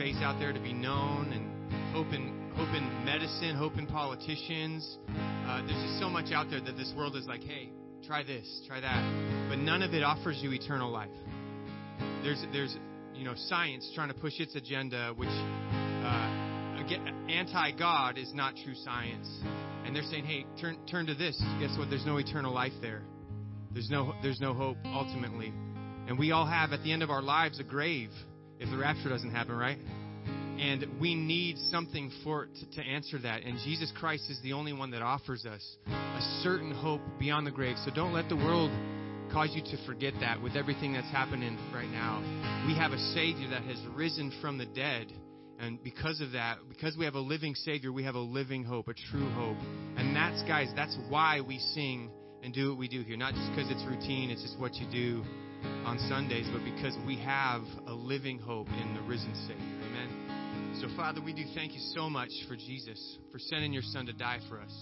face out there to be known, and hope in medicine, hope in politicians. There's just so much out there that this world is like, hey, try this, try that. But none of it offers you eternal life. There's science trying to push its agenda, which anti-God is not true science. And they're saying, hey, turn to this. Guess what? There's no eternal life there. There's no hope ultimately. And we all have at the end of our lives a grave if the rapture doesn't happen, right? And we need something for it to answer that. And Jesus Christ is the only one that offers us a certain hope beyond the grave. So don't let the world cause you to forget that with everything that's happening right now. We have a Savior that has risen from the dead. And because of that, because we have a living Savior, we have a living hope, a true hope. And that's, guys, that's why we sing and do what we do here. Not just because it's routine, it's just what you do on Sundays, but because we have a living hope in the risen Savior. Amen. So, Father, we do thank you so much for Jesus, for sending your Son to die for us.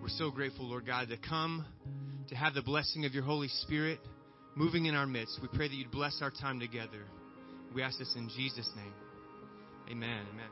We're so grateful, Lord God, to come, to have the blessing of your Holy Spirit moving in our midst. We pray that you'd bless our time together. We ask this in Jesus' name. Amen. Amen.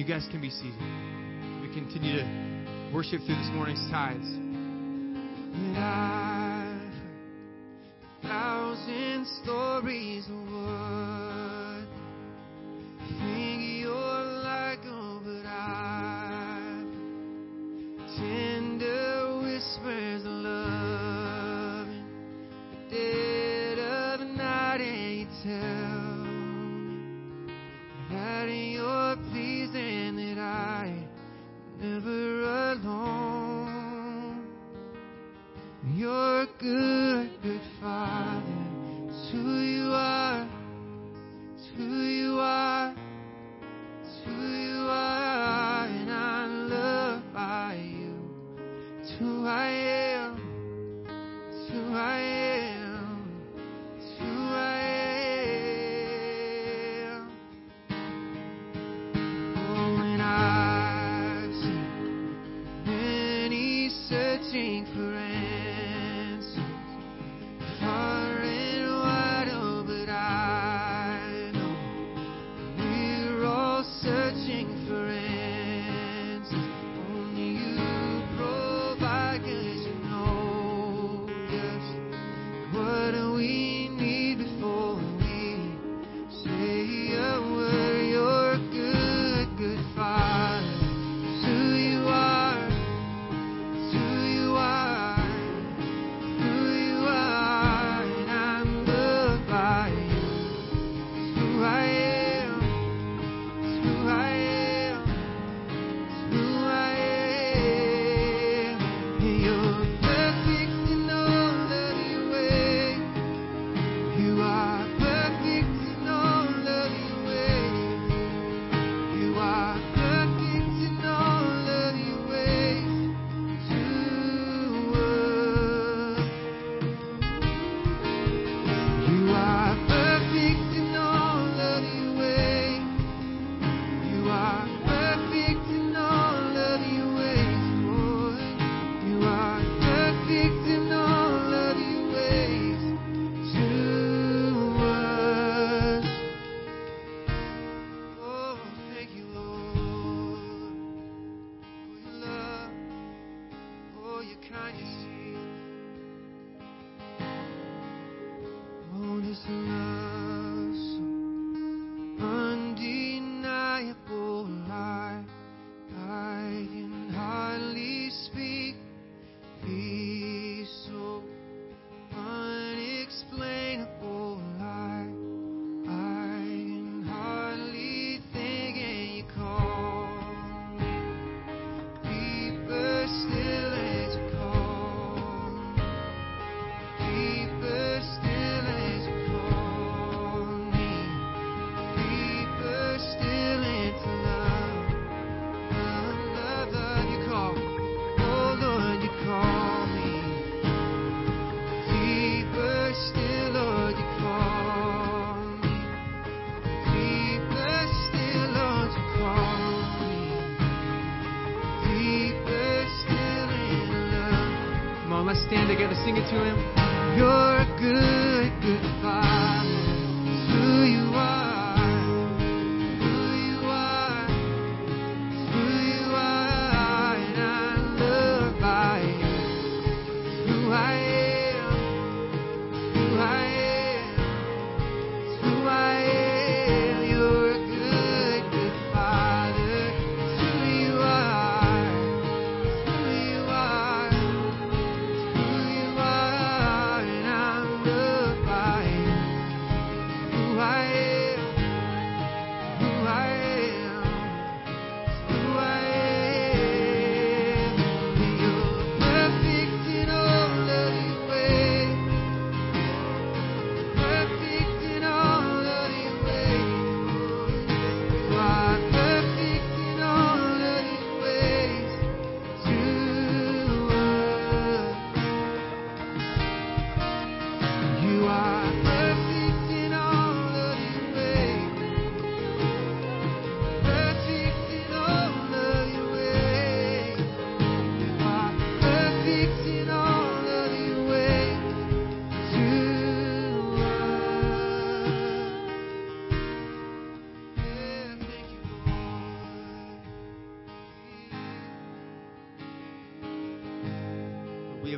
You guys can be seated. We continue to worship through this morning's tithes. And I've heard 1,000 stories of what I think you're like, oh, but I've tender whispers of love in the dead of the night, and you tell me that you're pleased and that I'm never alone. You're a good, good Father. It's who you are. It's who you are. It's who you are. And I'm loved by you. It's who I am. It's who I am. It's who I am. Oh, and I've seen many searching for answers, far and wide, oh, but I know we're all searching for answers. Only you provide, 'cause you know just what we need before we say a word. You're a good, good Father. It's who you are. It's who you are. Who you are, and I'm loved by you. It's who I am. It's who I am. It's who I am. And you're perfect in all of your ways. You are perfect in all of your ways. You are perfect in all of your ways to us. You are perfect in all of your ways. You are perfect in all of your ways, Lord. You are perfect in all of your ways to us. Oh, thank you, Lord, for your love, for your kindness. Oh, this love so undeniable, I can hardly speak. Peace so unexplainable, I can hardly think, and you call me deeper still as you call me. Deeper still as you call me, deeper still into love, love, love, love. You call, oh Lord, you call me deeper still, Lord, you call me deeper still, Lord, you call me deeper still in love. Come on, let's stand together, sing it to him. You're a good, good Father. It's who you are. It's who you are. It's who you are. And I'm loved by you. It's who I am. It's who I am. It's who I am. You're a good, good Father. It's who you are. It's who you are. Who you are, and I'm loved by you. Who I am,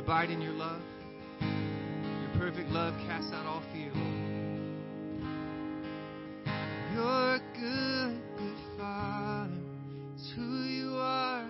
abide in your love. Your perfect love casts out all fear. Your good, good Father is who you are.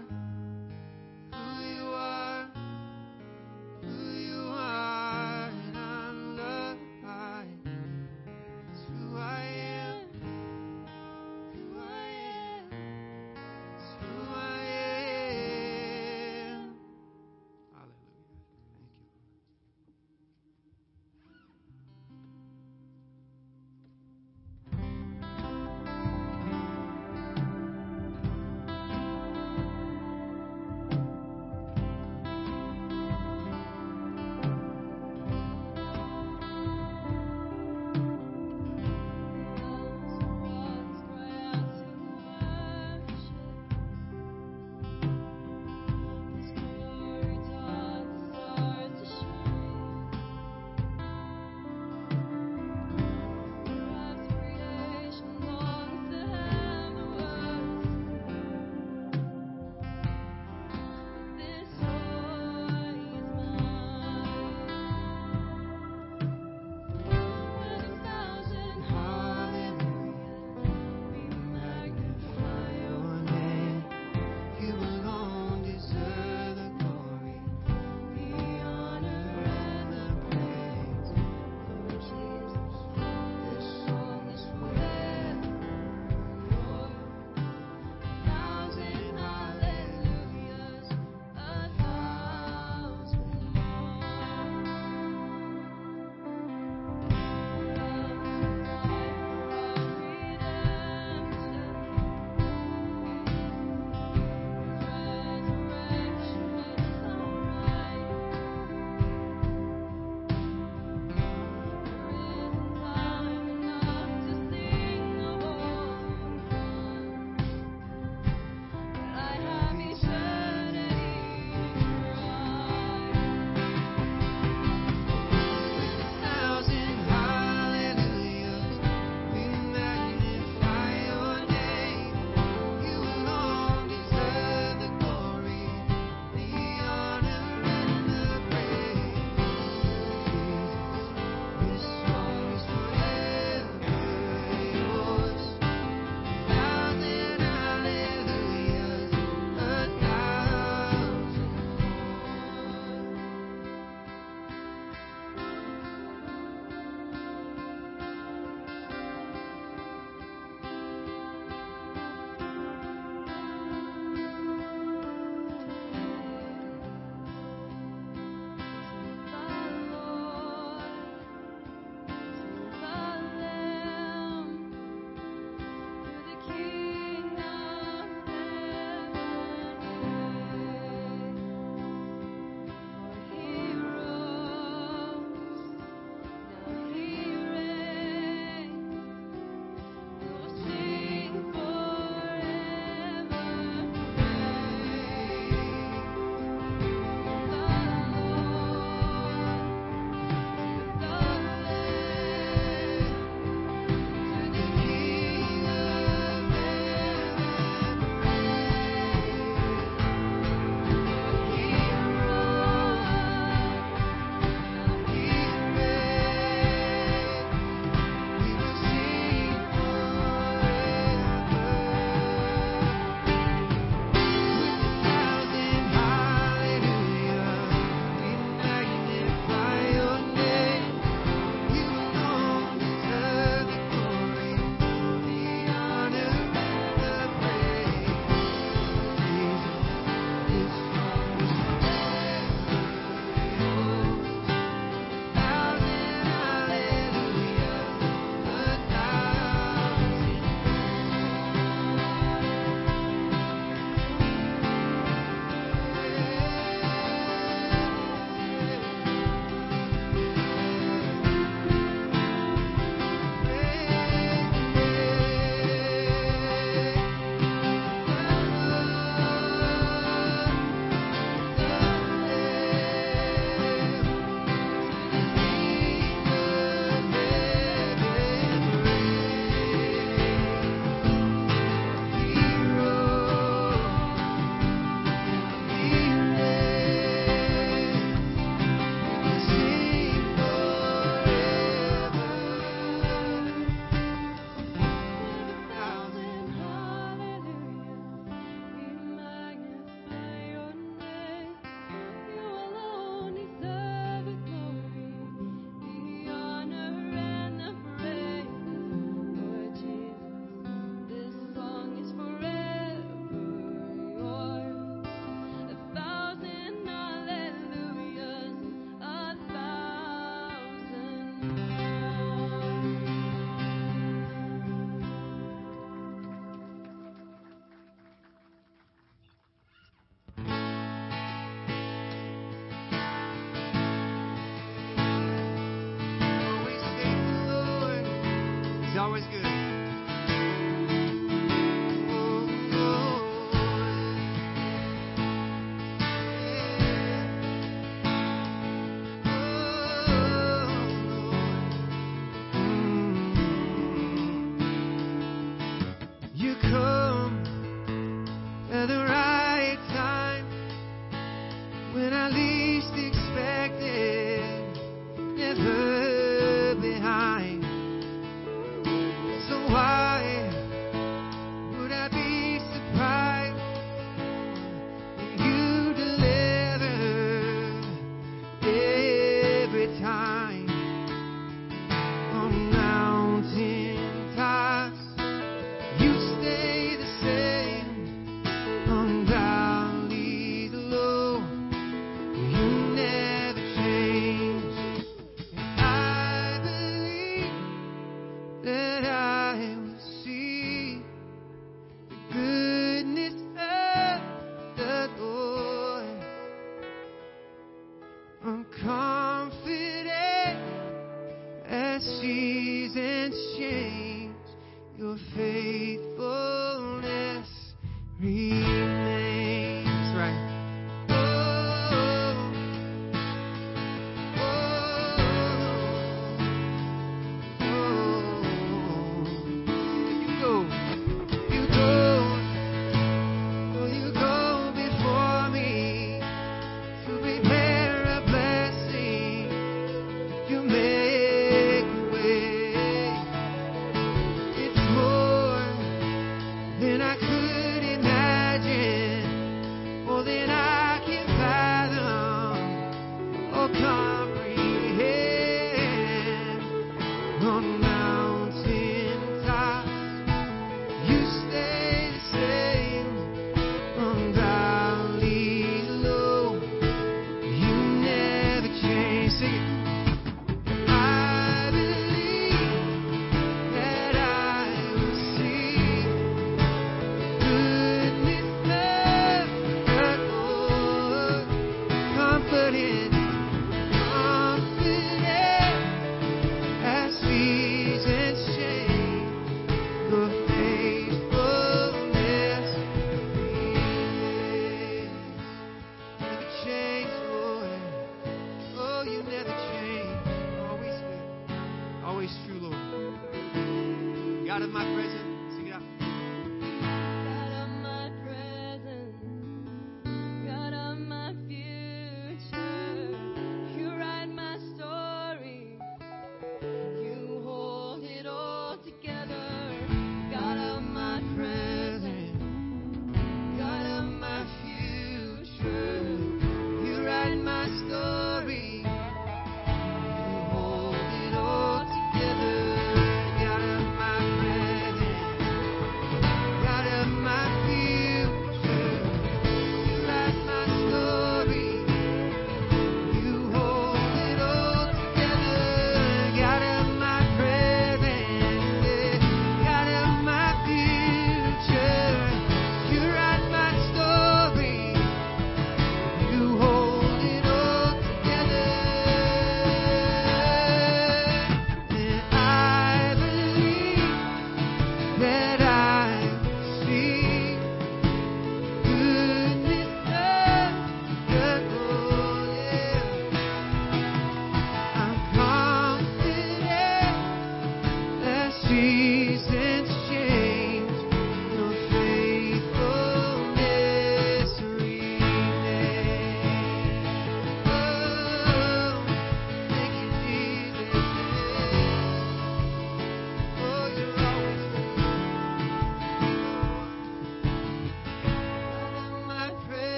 always good.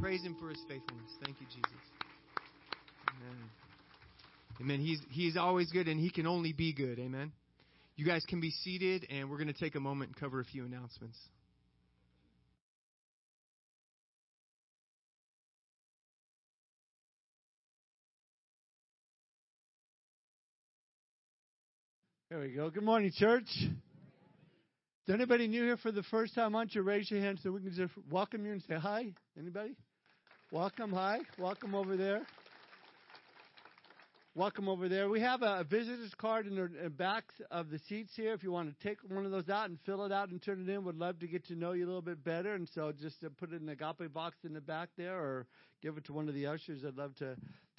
Praise him for his faithfulness. Thank you, Jesus. Amen. Amen. He's always good, and he can only be good. Amen. You guys can be seated, and we're going to take a moment and cover a few announcements. There we go. Good morning, church. Is anybody new here for the first time? Why don't you raise your hand so we can just welcome you and say hi? Anybody? Welcome, hi. Welcome over there. Welcome over there. We have a visitor's card in the back of the seats here. If you want to take one of those out and fill it out and turn it in, we'd love to get to know you a little bit better. And so just put it in the agape box in the back there or give it to one of the ushers. I'd love to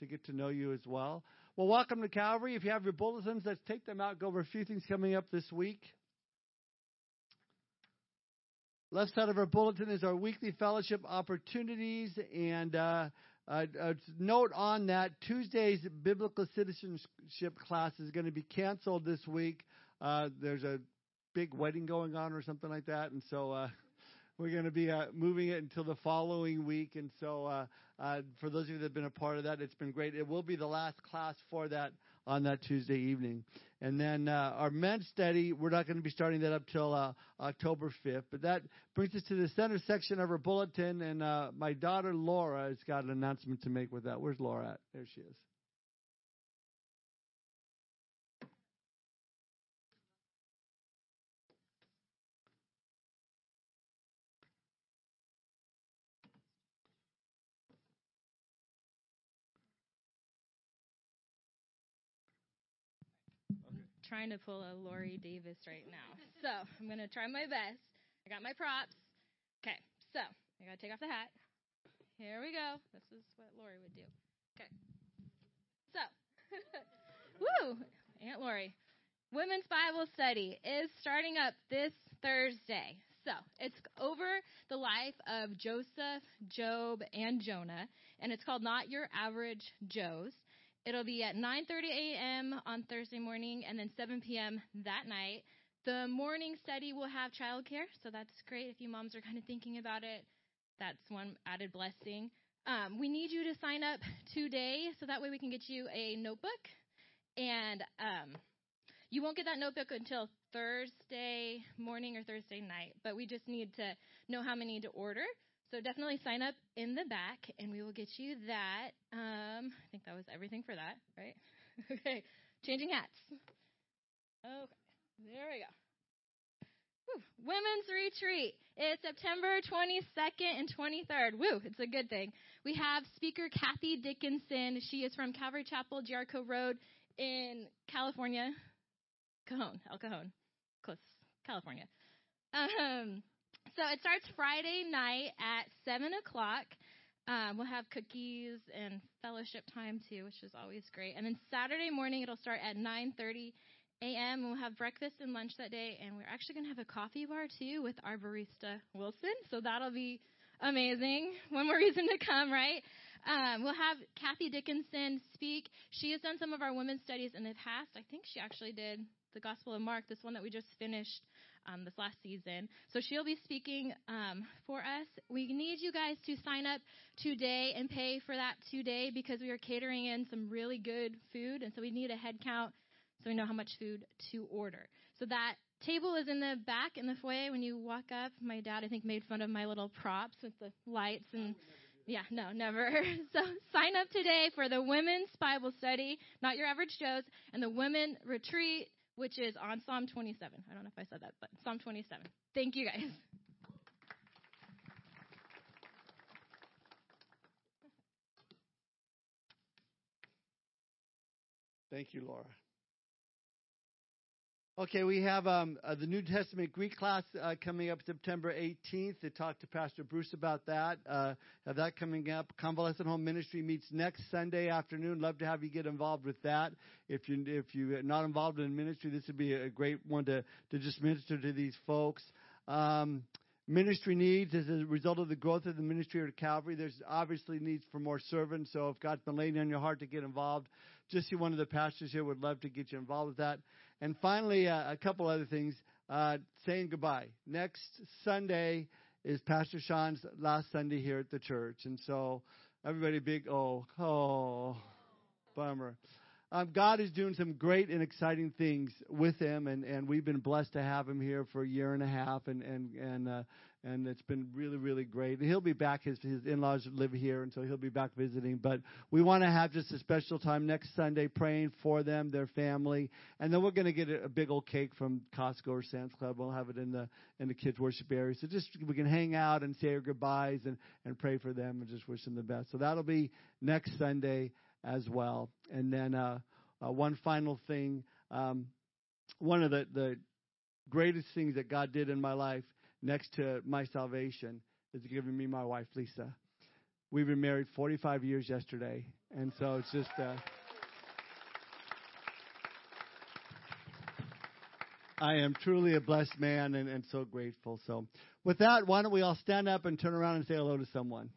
get to know you as well. Well, welcome to Calvary. If you have your bulletins, let's take them out, go over a few things coming up this week. Left side of our bulletin is our weekly fellowship opportunities, and note on that, Tuesday's biblical citizenship class is going to be canceled this week. There's a big wedding going on or something like that, and so we're going to be moving it until the following week. And so for those of you that have been a part of that, it's been great. It will be the last class for that on that Tuesday evening. And then our men's study, we're not going to be starting that up till October 5th. But that brings us to the center section of our bulletin. And my daughter, Laura, has got an announcement to make with that. Where's Laura at? There she is. Trying to pull a Lori Davis right now. So I'm going to try my best. I got my props. Okay, so I got to take off the hat. Here we go. This is what Lori would do. Okay. So, woo, Aunt Lori. Women's Bible Study is starting up this Thursday. So it's over the life of Joseph, Job, and Jonah, and it's called Not Your Average Joes. It'll be at 9:30 a.m. on Thursday morning and then 7 p.m. that night. The morning study will have childcare, so that's great if you moms are kind of thinking about it. That's one added blessing. We need you to sign up today, so that way we can get you a notebook. And you won't get that notebook until Thursday morning or Thursday night, but we just need to know how many to order. So definitely sign up in the back, and we will get you that. I think that was everything for that, right? Okay, changing hats. Okay, there we go. Woo. Women's Retreat. It's September 22nd and 23rd. Woo, it's a good thing. We have speaker Kathy Dickinson. She is from Calvary Chapel, Jericho Road in California. Cajon, El Cajon, close, California. So it starts Friday night at 7 o'clock. We'll have cookies and fellowship time, too, which is always great. And then Saturday morning, it'll start at 9:30 a.m. We'll have breakfast and lunch that day. And we're actually going to have a coffee bar, too, with our barista, Wilson. So that'll be amazing. One more reason to come, right? We'll have Kathy Dickinson speak. She has done some of our women's studies in the past. I think she actually did the Gospel of Mark, this one that we just finished this last season. So she'll be speaking for us. We need you guys to sign up today and pay for that today because we are catering in some really good food, and so we need a head count so we know how much food to order. So that table is in the back in the foyer when you walk up. My dad, I think, made fun of my little props with the lights and yeah, no, never. So sign up today for the Women's Bible Study, Not Your Average Joes, and the Women Retreat, which is on Psalm 27. I don't know if I said that, but Psalm 27. Thank you, guys. Thank you, Laura. Okay, we have the New Testament Greek class coming up September 18th. They talked to Pastor Bruce about that. Have that coming up. Convalescent Home Ministry meets next Sunday afternoon. Love to have you get involved with that. If you're not involved in ministry, this would be a great one to just minister to these folks. Ministry needs as a result of the growth of the ministry at Calvary. There's obviously needs for more servants. So if God's been laying on your heart to get involved, just see one of the pastors here. Would love to get you involved with that. And finally, a couple other things, saying goodbye. Next Sunday is Pastor Sean's last Sunday here at the church. And so everybody big, oh, bummer. God is doing some great and exciting things with him, and we've been blessed to have him here for a year and a half, and And it's been really, really great. He'll be back. His in-laws live here, and so he'll be back visiting. But we want to have just a special time next Sunday praying for them, their family. And then we're going to get a big old cake from Costco or Sam's Club. We'll have it in the kids' worship area. So just we can hang out and say our goodbyes and pray for them and just wish them the best. So that'll be next Sunday as well. And then one final thing. One of the greatest things that God did in my life next to my salvation is giving me my wife, Lisa. We've been married 45 years yesterday. And so it's just, I am truly a blessed man and so grateful. So with that, why don't we all stand up and turn around and say hello to someone?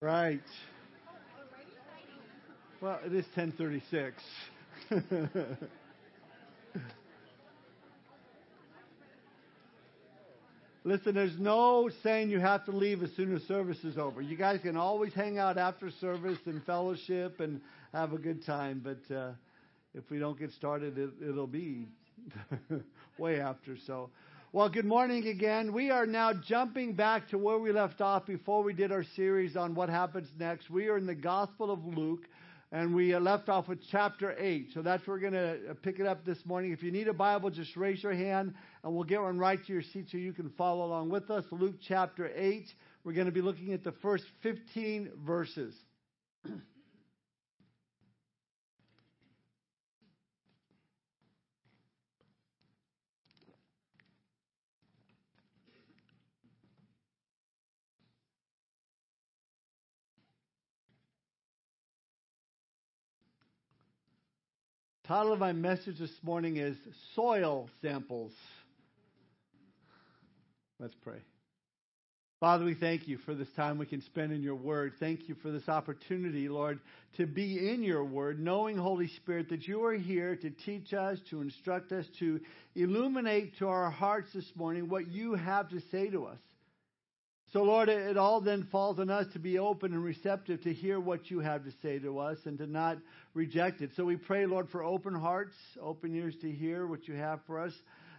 Right. Well, it is 10:36. Listen, there's no saying you have to leave as soon as service is over. You guys can always hang out after service and fellowship and have a good time. But if we don't get started, it'll be way after. So, well, good morning again. We are now jumping back to where we left off before we did our series on what happens next. We are in the Gospel of Luke, and we left off with chapter 8. So that's where we're going to pick it up this morning. If you need a Bible, just raise your hand, and we'll get one right to your seat so you can follow along with us. Luke chapter 8, we're going to be looking at the first 15 verses. The title of my message this morning is Soil Samples. Let's pray. Father, we thank you for this time we can spend in your word. Thank you for this opportunity, Lord, to be in your word, knowing, Holy Spirit, that you are here to teach us, to instruct us, to illuminate to our hearts this morning what you have to say to us. So, Lord, it all then falls on us to be open and receptive to hear what you have to say to us and to not reject it. So we pray, Lord, for open hearts, open ears to hear what you have for us.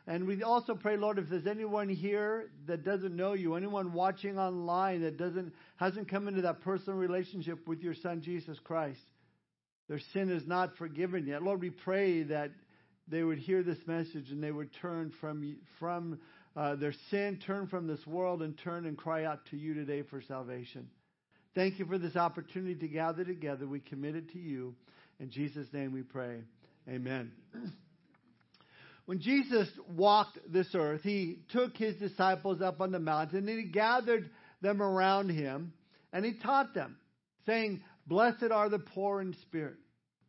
And we also pray, Lord, if there's anyone here that doesn't know you, anyone watching online that hasn't come into that personal relationship with your Son, Jesus Christ, their sin is not forgiven yet. Lord, we pray that they would hear this message and they would turn from their sin, turn from this world, and turn and cry out to you today for salvation. Thank you for this opportunity to gather together. We commit it to you. In Jesus' name we pray. Amen. When Jesus walked this earth, he took his disciples up on the mountain, and he gathered them around him, and he taught them, saying, "Blessed are the poor in spirit.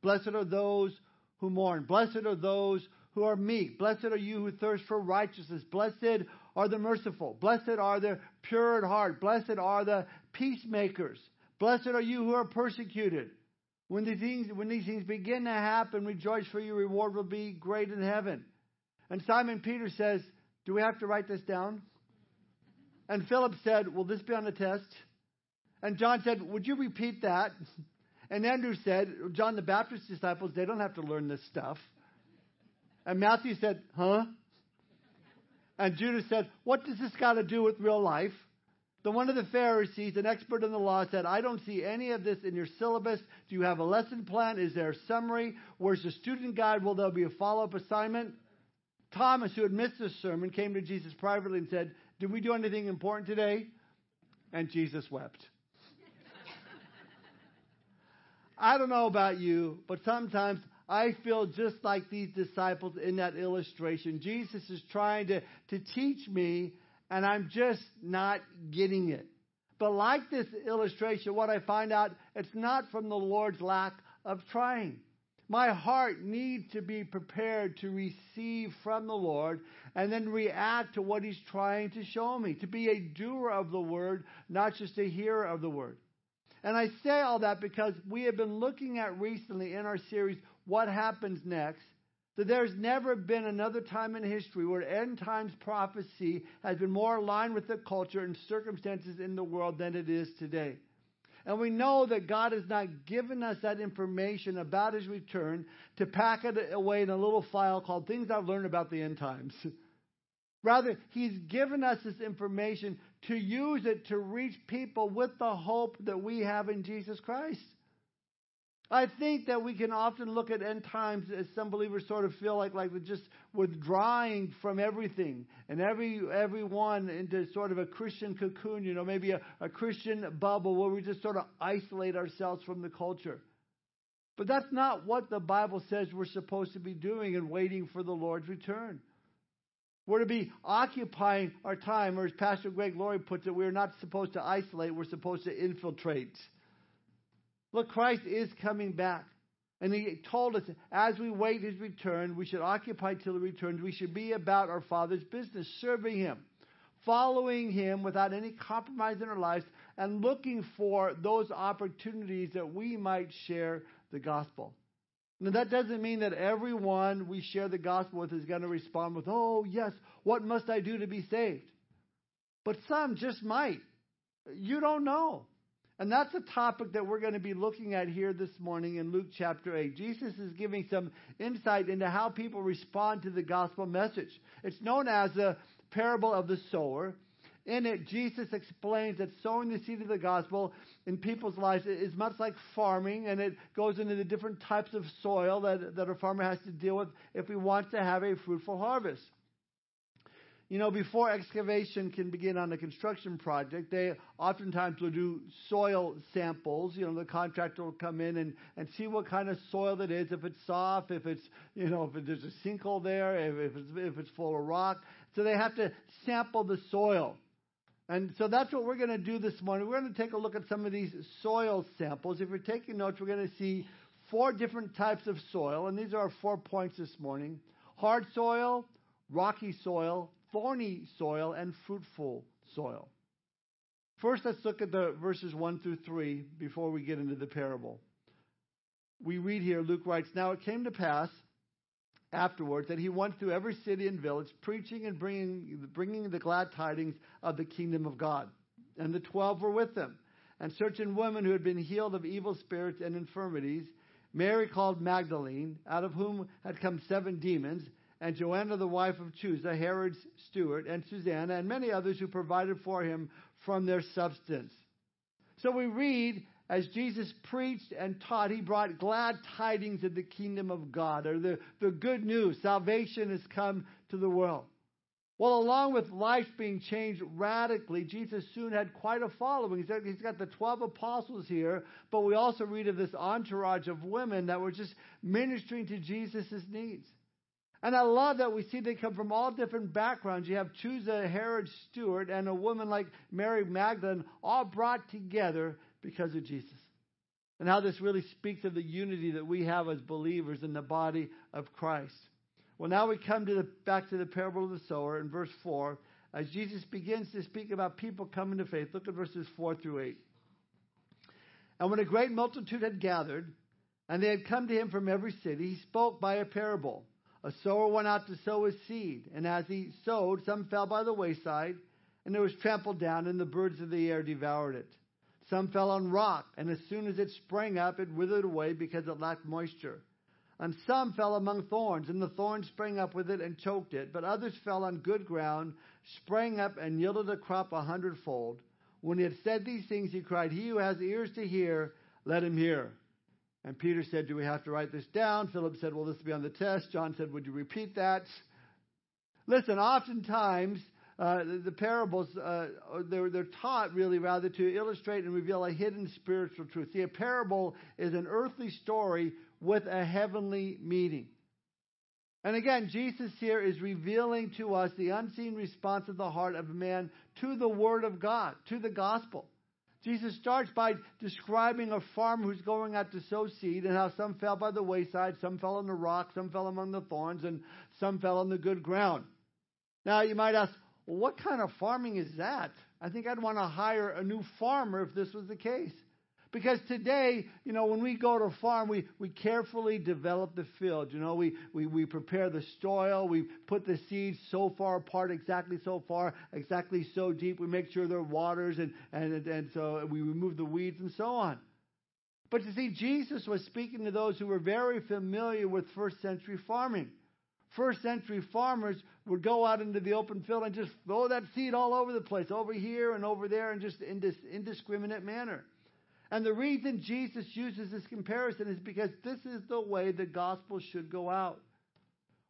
Blessed are those who mourn. Blessed are those who are meek. Blessed are you who thirst for righteousness. Blessed are the merciful. Blessed are the pure at heart. Blessed are the peacemakers. Blessed are you who are persecuted. When these things begin to happen, rejoice, for your reward will be great in heaven." And Simon Peter says, "Do we have to write this down?" And Philip said, "Will this be on the test?" And John said, "Would you repeat that?" And Andrew said, John the Baptist's disciples, they don't have to learn this stuff. And Matthew said, "Huh?" And Judas said, "What does this got to do with real life?" Then one of the Pharisees, an expert in the law, said, "I don't see any of this in your syllabus. Do you have a lesson plan? Is there a summary? Where's the student guide? Will there be a follow-up assignment?" Thomas, who had missed this sermon, came to Jesus privately and said, "Did we do anything important today?" And Jesus wept. I don't know about you, but sometimes I feel just like these disciples in that illustration. Jesus is trying to teach me, and I'm just not getting it. But like this illustration, what I find out, it's not from the Lord's lack of trying. My heart needs to be prepared to receive from the Lord and then react to what he's trying to show me, to be a doer of the word, not just a hearer of the word. And I say all that because we have been looking at recently in our series, What Happens Next, that there's never been another time in history where end times prophecy has been more aligned with the culture and circumstances in the world than it is today. And we know that God has not given us that information about his return to pack it away in a little file called Things I've Learned About the End Times. Rather, he's given us this information to use it to reach people with the hope that we have in Jesus Christ. I think that we can often look at end times as some believers sort of feel like we're just withdrawing from everything and everyone into sort of a Christian cocoon, maybe a Christian bubble where we just sort of isolate ourselves from the culture. But that's not what the Bible says we're supposed to be doing and waiting for the Lord's return. We're to be occupying our time, or as Pastor Greg Laurie puts it, we're not supposed to isolate, we're supposed to infiltrate. Look, Christ is coming back. And he told us, as we wait his return, we should occupy till he returns. We should be about our Father's business, serving him, following him without any compromise in our lives and looking for those opportunities that we might share the gospel. Now, that doesn't mean that everyone we share the gospel with is going to respond with, oh, yes, what must I do to be saved? But some just might. You don't know. And that's a topic that we're going to be looking at here this morning in Luke chapter 8. Jesus is giving some insight into how people respond to the gospel message. It's known as the parable of the sower. In it, Jesus explains that sowing the seed of the gospel in people's lives is much like farming, and it goes into the different types of soil that a farmer has to deal with if he wants to have a fruitful harvest. You know, before excavation can begin on a construction project, they oftentimes will do soil samples. You know, the contractor will come in and see what kind of soil that is, if it's soft, if it's, you know, if there's a sinkhole there, if it's full of rock. So they have to sample the soil. And so that's what we're going to do this morning. We're going to take a look at some of these soil samples. If you're taking notes, we're going to see 4 different types of soil, and these are our 4 points this morning. Hard soil, rocky soil, thorny soil, and fruitful soil. First, let's look at the verses 1-3 before we get into the parable. We read here, Luke writes, Now it came to pass afterwards that he went through every city and village, preaching and bringing the glad tidings of the kingdom of God. And the 12 were with him, and certain women who had been healed of evil spirits and infirmities, Mary called Magdalene, out of whom had come 7 demons, and Joanna, the wife of Chuza, Herod's steward, and Susanna, and many others who provided for him from their substance. So we read, as Jesus preached and taught, he brought glad tidings of the kingdom of God, or the good news. Salvation has come to the world. Well, along with life being changed radically, Jesus soon had quite a following. He's got the 12 apostles here, but we also read of this entourage of women that were just ministering to Jesus' needs. And I love that we see they come from all different backgrounds. You have Chuza, Herod's steward, and a woman like Mary Magdalene, all brought together because of Jesus. And how this really speaks of the unity that we have as believers in the body of Christ. Well, now we come back to the parable of the sower in verse 4. As Jesus begins to speak about people coming to faith, look at verses 4-8. And when a great multitude had gathered, and they had come to him from every city, he spoke by a parable. A sower went out to sow his seed, and as he sowed, some fell by the wayside, and it was trampled down, and the birds of the air devoured it. Some fell on rock, and as soon as it sprang up, it withered away because it lacked moisture. And some fell among thorns, and the thorns sprang up with it and choked it. But others fell on good ground, sprang up, and yielded a crop 100-fold. When he had said these things, he cried, He who has ears to hear, let him hear. And Peter said, Do we have to write this down? Philip said, Will this be on the test? John said, Would you repeat that? Listen, oftentimes the parables, they're taught really rather to illustrate and reveal a hidden spiritual truth. See, a parable is an earthly story with a heavenly meaning. And again, Jesus here is revealing to us the unseen response of the heart of man to the Word of God, to the gospel. Jesus starts by describing a farmer who's going out to sow seed and how some fell by the wayside, some fell on the rock, some fell among the thorns, and some fell on the good ground. Now you might ask, well, what kind of farming is that? I think I'd want to hire a new farmer if this was the case. Because today, you know, when we go to a farm, we carefully develop the field. You know, we prepare the soil. We put the seeds so far apart, exactly so far, exactly so deep. We make sure they're waters, and so we remove the weeds and so on. But you see, Jesus was speaking to those who were very familiar with first century farming. First century farmers would go out into the open field and just throw that seed all over the place, over here and over there, and just in this indiscriminate manner. And the reason Jesus uses this comparison is because this is the way the gospel should go out.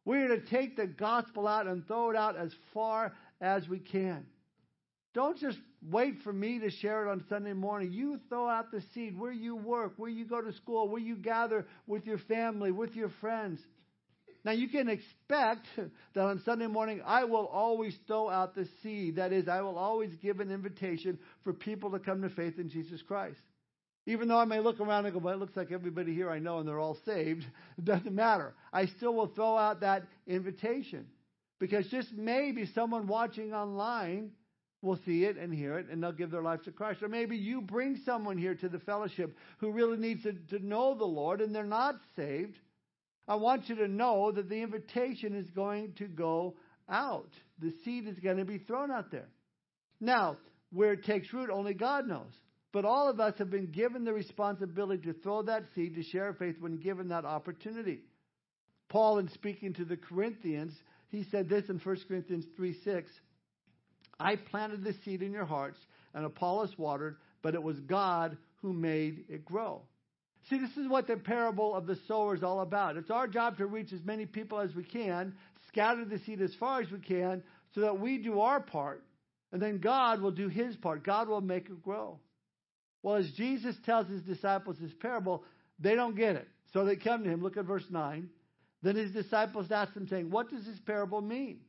We are to take the gospel out and throw it out as far as we can. Don't just wait for me to share it on Sunday morning. You throw out the seed where you work, where you go to school, where you gather with your family, with your friends. Now, you can expect that on Sunday morning, I will always throw out the seed. That is, I will always give an invitation for people to come to faith in Jesus Christ. Even though I may look around and go, well, it looks like everybody here I know and they're all saved, it doesn't matter. I still will throw out that invitation. Because just maybe someone watching online will see it and hear it, and they'll give their life to Christ. Or maybe you bring someone here to the fellowship who really needs to know the Lord, and they're not saved. I want you to know that the invitation is going to go out. The seed is going to be thrown out there. Now, where it takes root, only God knows. But all of us have been given the responsibility to throw that seed, to share faith when given that opportunity. Paul, in speaking to the Corinthians, he said this in 1 Corinthians 3:6. I planted the seed in your hearts, and Apollos watered, but it was God who made it grow. See, this is what the parable of the sower is all about. It's our job to reach as many people as we can, scatter the seed as far as we can, so that we do our part, and then God will do his part. God will make it grow. Well, as Jesus tells his disciples this parable, they don't get it. So they come to him. Look at verse 9. Then his disciples asked him, saying, what does this parable mean?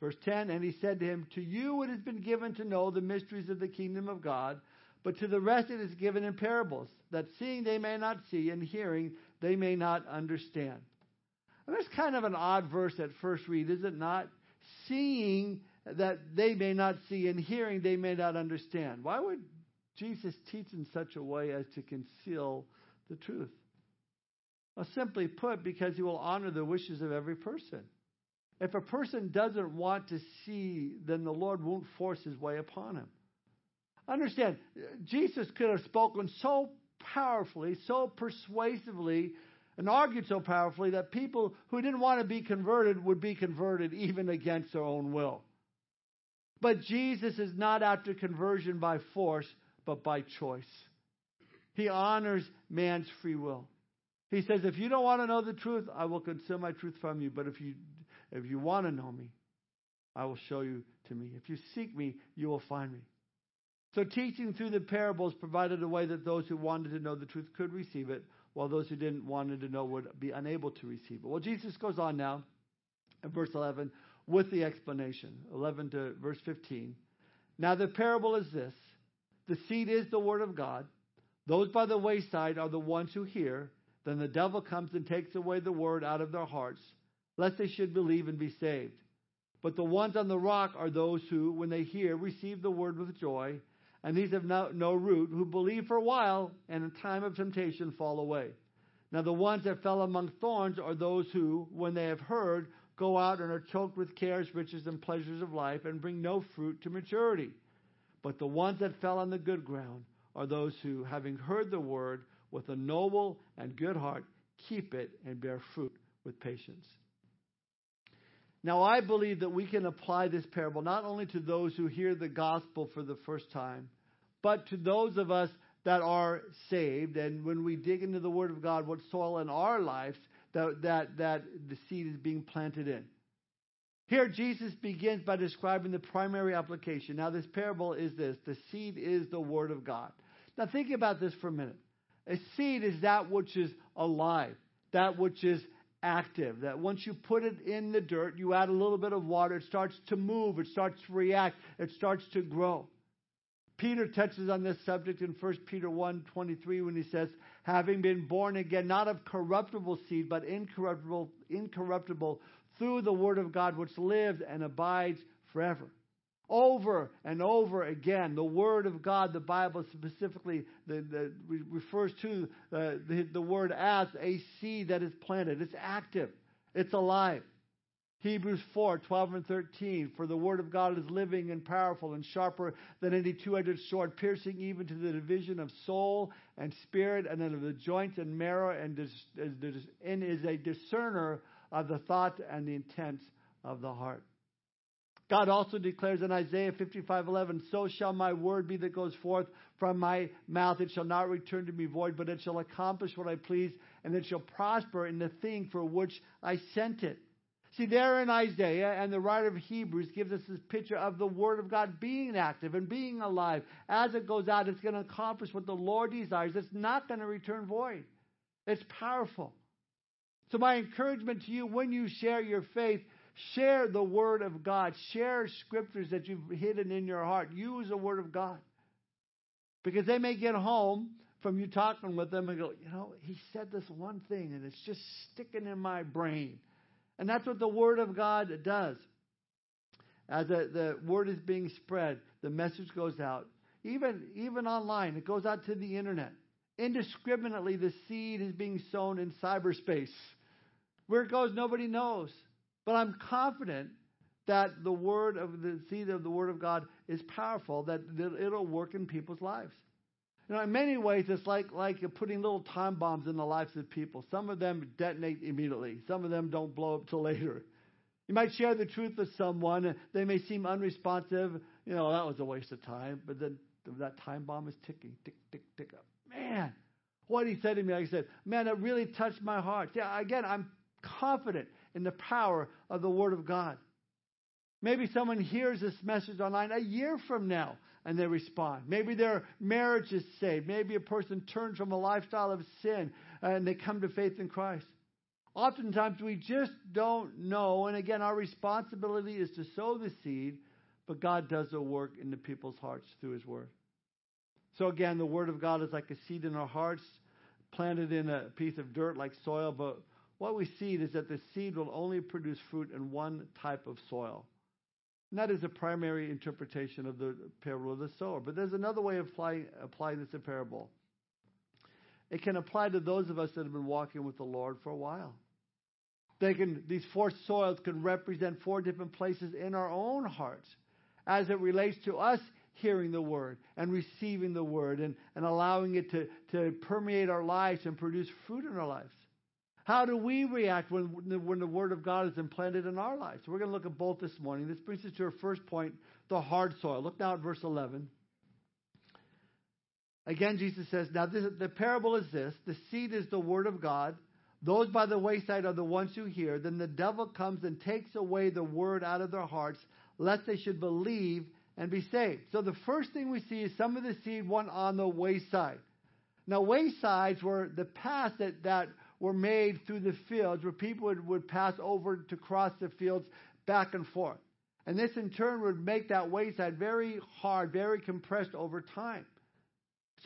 Verse 10, and he said to him, to you it has been given to know the mysteries of the kingdom of God, but to the rest it is given in parables, that seeing they may not see, and hearing they may not understand. And that's kind of an odd verse at first read, is it not? Seeing that they may not see, and hearing they may not understand. Why would Jesus teach in such a way as to conceal the truth? Well, simply put, because he will honor the wishes of every person. If a person doesn't want to see, then the Lord won't force his way upon him. Understand, Jesus could have spoken so powerfully, so persuasively, and argued so powerfully that people who didn't want to be converted would be converted even against their own will. But Jesus is not after conversion by force, but by choice. He honors man's free will. He says, if you don't want to know the truth, I will conceal my truth from you. But if you want to know me, I will show you to me. If you seek me, you will find me. So teaching through the parables provided a way that those who wanted to know the truth could receive it, while those who didn't want to know would be unable to receive it. Well, Jesus goes on now in verse 11 with the explanation, 11 to verse 15. Now the parable is this. The seed is the word of God. Those by the wayside are the ones who hear. Then the devil comes and takes away the word out of their hearts, lest they should believe and be saved. But the ones on the rock are those who, when they hear, receive the word with joy, and these have no root, who believe for a while, and in time of temptation fall away. Now the ones that fell among thorns are those who, when they have heard, go out and are choked with cares, riches, and pleasures of life, and bring no fruit to maturity. But the ones that fell on the good ground are those who, having heard the word, with a noble and good heart, keep it and bear fruit with patience. Now, I believe that we can apply this parable not only to those who hear the gospel for the first time, but to those of us that are saved. And when we dig into the Word of God, what soil in our lives that the seed is being planted in. Here, Jesus begins by describing the primary application. Now, this parable is this. The seed is the Word of God. Now, think about this for a minute. A seed is that which is alive, that which is active, that once you put it in the dirt, you add a little bit of water, it starts to move, it starts to react, it starts to grow. Peter touches on this subject in 1 Peter 1:23 when he says, having been born again, not of corruptible seed, but incorruptible through the word of God, which lives and abides forever. Over and over again, the Word of God, the Bible specifically refers to the Word as a seed that is planted. It's active. It's alive. Hebrews 4:12-13, for the Word of God is living and powerful and sharper than any two-edged sword, piercing even to the division of soul and spirit and then of the joints and marrow, and is a discerner of the thought and the intents of the heart. God also declares in Isaiah 55:11, so shall my word be that goes forth from my mouth. It shall not return to me void, but it shall accomplish what I please, and it shall prosper in the thing for which I sent it. See, there in Isaiah, and the writer of Hebrews gives us this picture of the word of God being active and being alive. As it goes out, it's going to accomplish what the Lord desires. It's not going to return void. It's powerful. So my encouragement to you, when you share your faith, share the Word of God. Share scriptures that you've hidden in your heart. Use the Word of God. Because they may get home from you talking with them and go, you know, he said this one thing and it's just sticking in my brain. And that's what the Word of God does. As the word is being spread, the message goes out. Even online, it goes out to the internet. Indiscriminately, the seed is being sown in cyberspace. Where it goes, nobody knows. But I'm confident that the seed of the Word of God is powerful, that it'll work in people's lives. You know, in many ways, it's like putting little time bombs in the lives of people. Some of them detonate immediately. Some of them don't blow up till later. You might share the truth with someone. They may seem unresponsive. You know, that was a waste of time. But then that time bomb is ticking, tick, tick, tick. Man, what he said to me, like I said, man, it really touched my heart. Yeah, again, I'm confident in the power of the Word of God. Maybe someone hears this message online a year from now and they respond. Maybe their marriage is saved. Maybe a person turns from a lifestyle of sin and they come to faith in Christ. Oftentimes we just don't know. And again, our responsibility is to sow the seed, but God does the work in the people's hearts through His Word. So again, the Word of God is like a seed in our hearts, planted in a piece of dirt like soil. But what we see is that the seed will only produce fruit in one type of soil. And that is the primary interpretation of the parable of the sower. But there's another way of applying this parable. It can apply to those of us that have been walking with the Lord for a while. These four soils can represent four different places in our own hearts as it relates to us hearing the Word and receiving the Word and allowing it to permeate our lives and produce fruit in our lives. How do we react when the Word of God is implanted in our lives? We're going to look at both this morning. This brings us to our first point, the hard soil. Look now at verse 11. Again, Jesus says, now the parable is this. The seed is the Word of God. Those by the wayside are the ones who hear. Then the devil comes and takes away the Word out of their hearts, lest they should believe and be saved. So the first thing we see is some of the seed went on the wayside. Now, waysides were the paths that were made through the fields where people would pass over to cross the fields back and forth. And this in turn would make that wayside very hard, very compressed over time.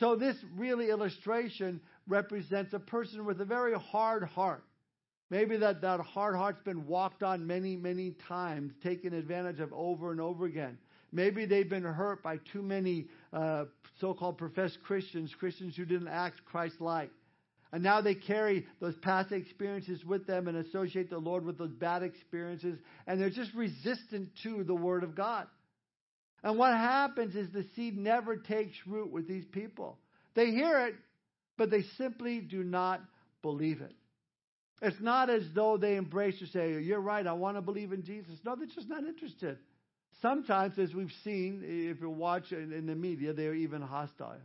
So this really illustration represents a person with a very hard heart. Maybe that hard heart's been walked on many, many times, taken advantage of over and over again. Maybe they've been hurt by too many so-called professed Christians who didn't act Christ-like. And now they carry those past experiences with them and associate the Lord with those bad experiences, and they're just resistant to the Word of God. And what happens is the seed never takes root with these people. They hear it, but they simply do not believe it. It's not as though they embrace or say, you're right, I want to believe in Jesus. No, they're just not interested. Sometimes, as we've seen, if you watch in the media, they're even hostile.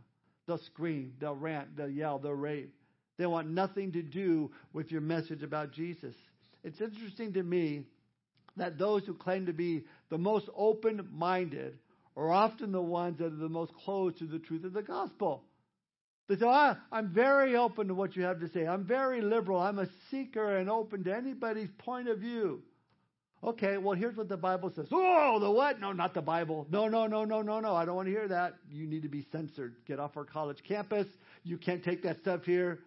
They'll scream, they'll rant, they'll yell, they'll rave. They want nothing to do with your message about Jesus. It's interesting to me that those who claim to be the most open-minded are often the ones that are the most closed to the truth of the gospel. They say, I'm very open to what you have to say. I'm very liberal. I'm a seeker and open to anybody's point of view. Okay, well, here's what the Bible says. Oh, the what? No, not the Bible. No. I don't want to hear that. You need to be censored. Get off our college campus. You can't take that stuff here.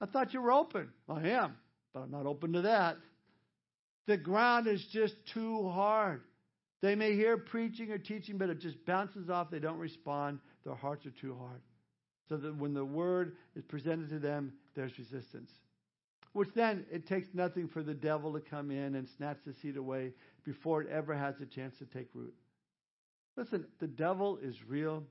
I thought you were open. I am, but I'm not open to that. The ground is just too hard. They may hear preaching or teaching, but it just bounces off. They don't respond. Their hearts are too hard. So that when the word is presented to them, there's resistance. Which then, it takes nothing for the devil to come in and snatch the seed away before it ever has a chance to take root. Listen, the devil is real,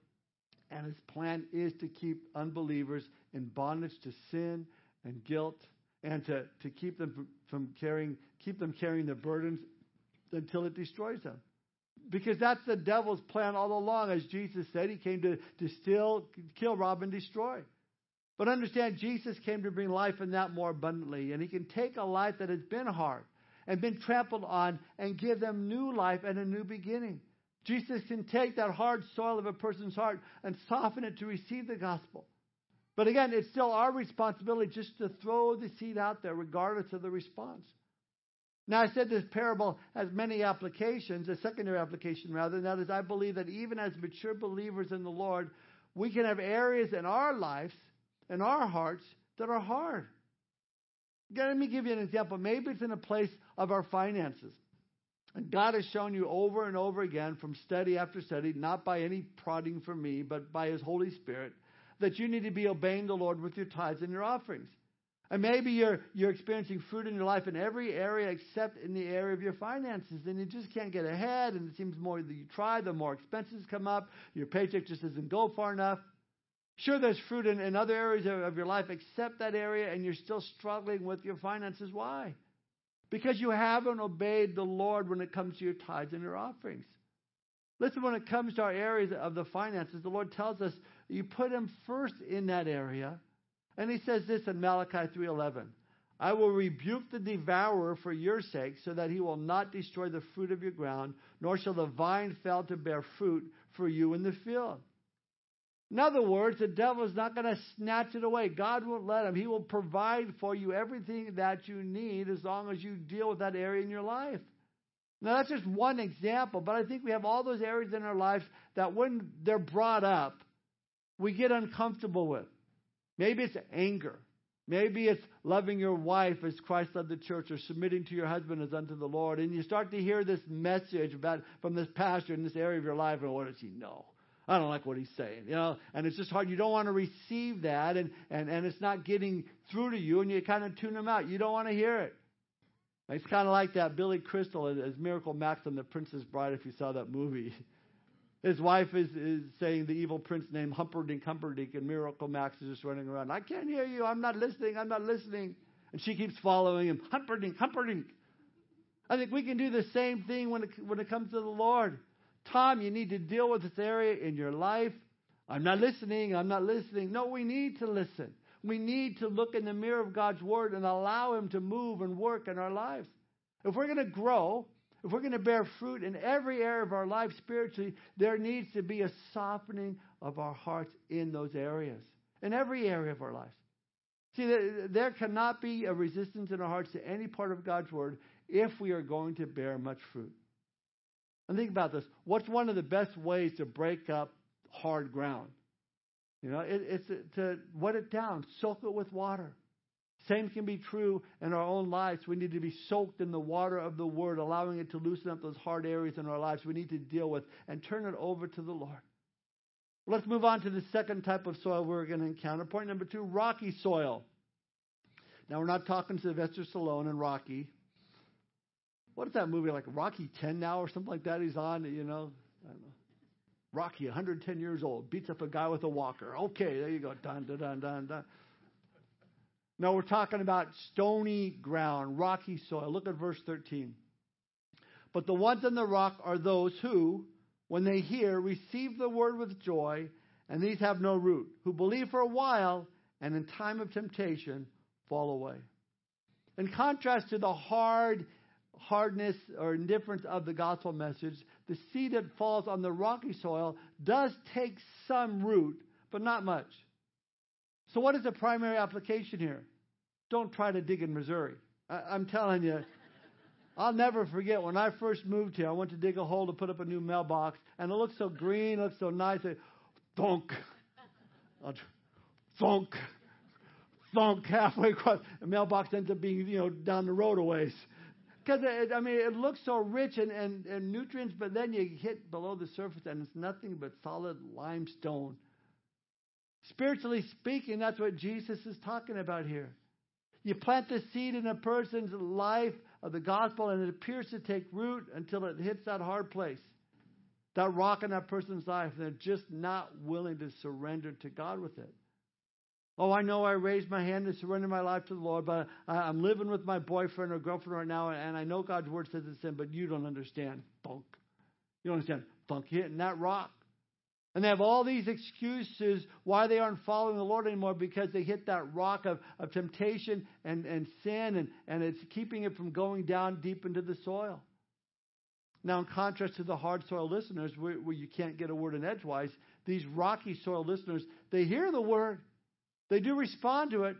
and his plan is to keep unbelievers in bondage to sin and guilt, and to keep them from carrying their burdens until it destroys them. Because that's the devil's plan all along. As Jesus said, he came to steal, kill, rob, and destroy. But understand, Jesus came to bring life and that more abundantly. And he can take a life that has been hard and been trampled on and give them new life and a new beginning. Jesus can take that hard soil of a person's heart and soften it to receive the gospel. But again, it's still our responsibility just to throw the seed out there regardless of the response. Now, I said this parable has many applications, a secondary application rather, and that is I believe that even as mature believers in the Lord, we can have areas in our lives, in our hearts, that are hard. Let me give you an example. Maybe it's in a place of our finances. And God has shown you over and over again from study after study, not by any prodding from me, but by His Holy Spirit, that you need to be obeying the Lord with your tithes and your offerings. And maybe you're experiencing fruit in your life in every area except in the area of your finances, and you just can't get ahead, and it seems more that you try, the more expenses come up, your paycheck just doesn't go far enough. Sure, there's fruit in other areas of your life except that area, and you're still struggling with your finances. Why? Because you haven't obeyed the Lord when it comes to your tithes and your offerings. Listen, when it comes to our areas of the finances, the Lord tells us you put Him first in that area. And He says this in Malachi 3:11, I will rebuke the devourer for your sake, so that he will not destroy the fruit of your ground, nor shall the vine fail to bear fruit for you in the field. In other words, the devil is not going to snatch it away. God won't let him. He will provide for you everything that you need as long as you deal with that area in your life. Now, that's just one example, but I think we have all those areas in our lives that when they're brought up, we get uncomfortable with. Maybe it's anger. Maybe it's loving your wife as Christ loved the church, or submitting to your husband as unto the Lord. And you start to hear this message from this pastor in this area of your life, and what does he know? I don't like what he's saying, you know, and it's just hard. You don't want to receive that, and it's not getting through to you, and you kind of tune them out. You don't want to hear it. It's kind of like that Billy Crystal as Miracle Max on The Princess Bride, if you saw that movie. His wife is saying the evil prince named Humperdinck, and Miracle Max is just running around. I can't hear you. I'm not listening. And she keeps following him. Humperdinck. I think we can do the same thing when it comes to the Lord. Tom, you need to deal with this area in your life. I'm not listening. No, we need to listen. We need to look in the mirror of God's Word and allow Him to move and work in our lives. If we're going to grow, if we're going to bear fruit in every area of our life spiritually, there needs to be a softening of our hearts in those areas, in every area of our lives. See, there cannot be a resistance in our hearts to any part of God's Word if we are going to bear much fruit. And think about this. What's one of the best ways to break up hard ground? You know, it's to wet it down, soak it with water. Same can be true in our own lives. We need to be soaked in the water of the Word, allowing it to loosen up those hard areas in our lives we need to deal with, and turn it over to the Lord. Let's move on to the second type of soil we're going to encounter. Point number 2, rocky soil. Now, we're not talking Sylvester Stallone and Rocky. What is that movie, like Rocky 10 now or something like that he's on, you know? I don't know. Rocky, 110 years old, beats up a guy with a walker. Okay, there you go. Dun, dun, dun, dun, dun. No, we're talking about stony ground, rocky soil. Look at verse 13. But the ones on the rock are those who, when they hear, receive the word with joy, and these have no root, who believe for a while, and in time of temptation fall away. In contrast to the hardness or indifference of the gospel message, the seed that falls on the rocky soil does take some root, but not much. So what is the primary application here? Don't try to dig in Missouri. I'm telling you, I'll never forget when I first moved here, I went to dig a hole to put up a new mailbox, and it looked so green, it looked so nice. Thunk, thunk, thunk, halfway across. The mailbox ends up being, you know, down the road a ways. Because, I mean, it looks so rich in nutrients, but then you hit below the surface and it's nothing but solid limestone. Spiritually speaking, that's what Jesus is talking about here. You plant the seed in a person's life of the gospel, and it appears to take root until it hits that hard place, that rock in that person's life, and they're just not willing to surrender to God with it. Oh, I know I raised my hand to surrender my life to the Lord, but I'm living with my boyfriend or girlfriend right now, and I know God's word says it's sin, but you don't understand. Funk. You don't understand. Funk hitting that rock. And they have all these excuses why they aren't following the Lord anymore, because they hit that rock of temptation and sin, and it's keeping it from going down deep into the soil. Now, in contrast to the hard soil listeners, where you can't get a word in edgewise, these rocky soil listeners, they hear the word. They do respond to it.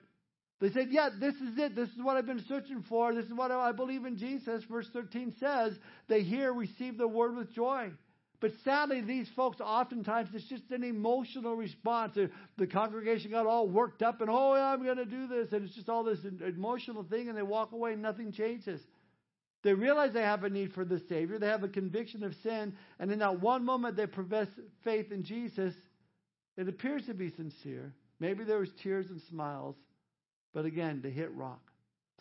They said, yeah, this is it. This is what I've been searching for. This is what I believe in Jesus. Verse 13 says, they hear, receive the word with joy. But sadly, these folks, oftentimes, it's just an emotional response. The congregation got all worked up and, oh, yeah, I'm going to do this. And it's just all this emotional thing, and they walk away and nothing changes. They realize they have a need for the Savior. They have a conviction of sin. And in that one moment they profess faith in Jesus, it appears to be sincere. Maybe there was tears and smiles. But again, they hit rock.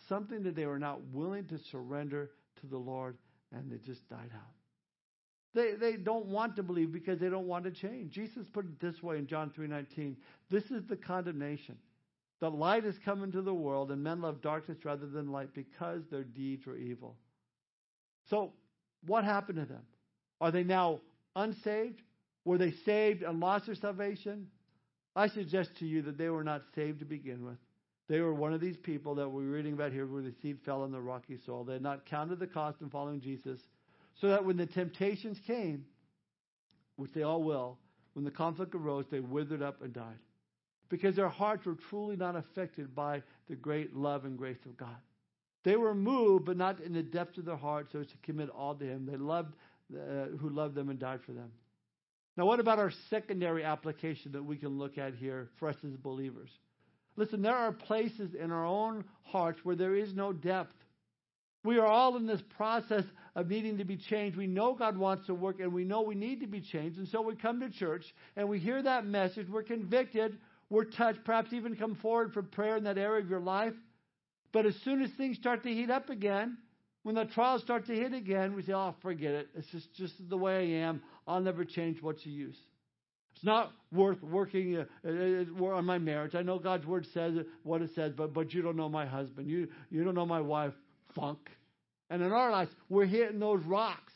Something that they were not willing to surrender to the Lord, and they just died out. They don't want to believe because they don't want to change. Jesus put it this way in John 3:19. This is the condemnation. The light has come into the world, and men love darkness rather than light because their deeds were evil. So what happened to them? Are they now unsaved? Were they saved and lost their salvation? I suggest to you that they were not saved to begin with. They were one of these people that we're reading about here where the seed fell on the rocky soil. They had not counted the cost in following Jesus, so that when the temptations came, which they all will, when the conflict arose, they withered up and died because their hearts were truly not affected by the great love and grace of God. They were moved, but not in the depths of their heart, so as to commit all to Him. They loved who loved them and died for them. Now, what about our secondary application that we can look at here for us as believers? Listen, there are places in our own hearts where there is no depth. We are all in this process of needing to be changed. We know God wants to work, and we know we need to be changed. And so we come to church, and we hear that message. We're convicted. We're touched. Perhaps even come forward for prayer in that area of your life. But as soon as things start to heat up again, when the trials start to hit again, we say, oh, forget it. It's just the way I am. I'll never change. What's the use? It's not worth working on my marriage. I know God's word says what it says, but you don't know my husband. You don't know my wife. Funk. And in our lives, we're hitting those rocks.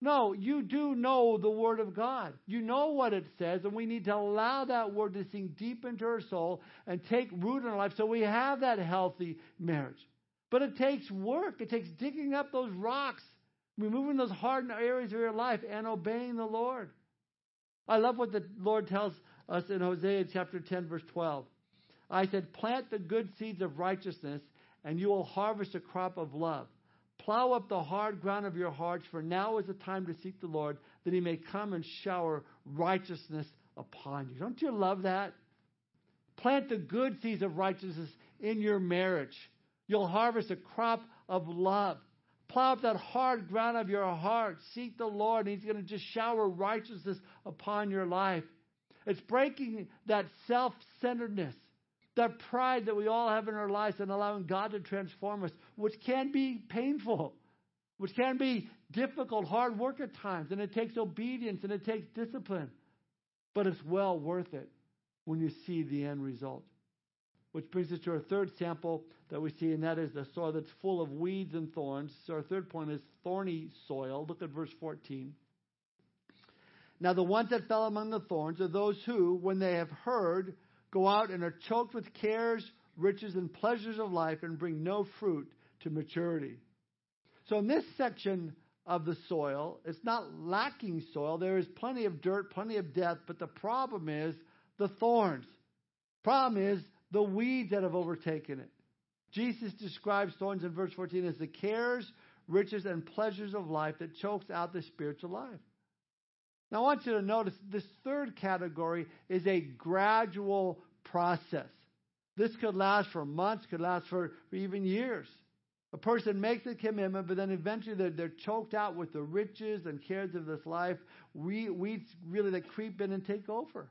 No, you do know the word of God. You know what it says, and we need to allow that word to sink deep into our soul and take root in our life so we have that healthy marriage. But it takes work. It takes digging up those rocks, removing those hardened areas of your life, and obeying the Lord. I love what the Lord tells us in Hosea chapter 10, verse 12. I said, plant the good seeds of righteousness, and you will harvest a crop of love. Plow up the hard ground of your hearts, for now is the time to seek the Lord, that He may come and shower righteousness upon you. Don't you love that? Plant the good seeds of righteousness in your marriage. You'll harvest a crop of love. Plow up that hard ground of your heart. Seek the Lord, and He's going to just shower righteousness upon your life. It's breaking that self-centeredness, that pride that we all have in our lives, and allowing God to transform us, which can be painful, which can be difficult, hard work at times, and it takes obedience and it takes discipline. But it's well worth it when you see the end result. Which brings us to our third sample that we see, and that is the soil that's full of weeds and thorns. So our third point is thorny soil. Look at verse 14. Now the ones that fell among the thorns are those who, when they have heard, go out and are choked with cares, riches, and pleasures of life, and bring no fruit to maturity. So in this section of the soil, it's not lacking soil. There is plenty of dirt, plenty of death, but the problem is the thorns. Problem is the weeds that have overtaken it. Jesus describes thorns in verse 14 as the cares, riches, and pleasures of life that chokes out the spiritual life. Now I want you to notice this third category is a gradual process. This could last for months, could last for even years. A person makes a commitment, but then eventually they're choked out with the riches and cares of this life. Weeds really that creep in and take over.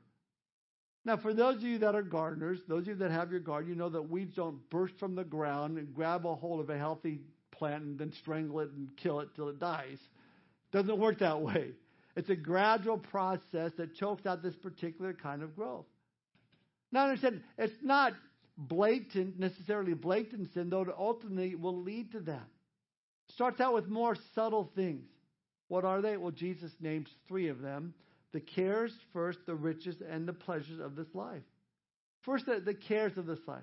Now, for those of you that are gardeners, those of you that have your garden, you know that weeds don't burst from the ground and grab a hold of a healthy plant and then strangle it and kill it till it dies. Doesn't work that way. It's a gradual process that chokes out this particular kind of growth. Now, understand, it's not necessarily blatant sin, though it ultimately will lead to that. It starts out with more subtle things. What are they? Well, Jesus names three of them. The cares first, the riches, and the pleasures of this life. First, the cares of this life.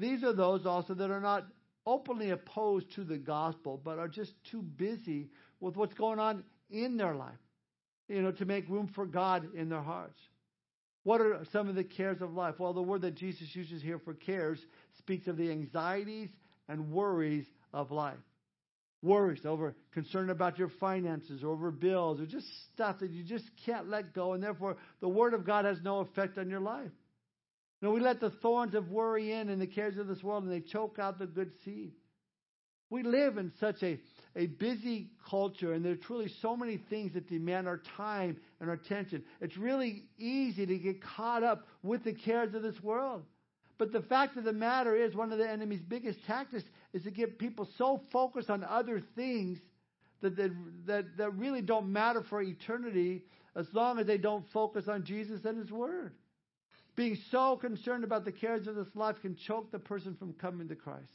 These are those also that are not openly opposed to the gospel, but are just too busy with what's going on in their life, to make room for God in their hearts. What are some of the cares of life? Well, the word that Jesus uses here for cares speaks of the anxieties and worries of life. Worries over concern about your finances or over bills or just stuff that you just can't let go, and therefore the word of God has no effect on your life. We let the thorns of worry in and the cares of this world, and they choke out the good seed. We live in such a busy culture, and there are truly so many things that demand our time and our attention. It's really easy to get caught up with the cares of this world. But the fact of the matter is, one of the enemy's biggest tactics is to get people so focused on other things that really don't matter for eternity, as long as they don't focus on Jesus and His Word. Being so concerned about the cares of this life can choke the person from coming to Christ.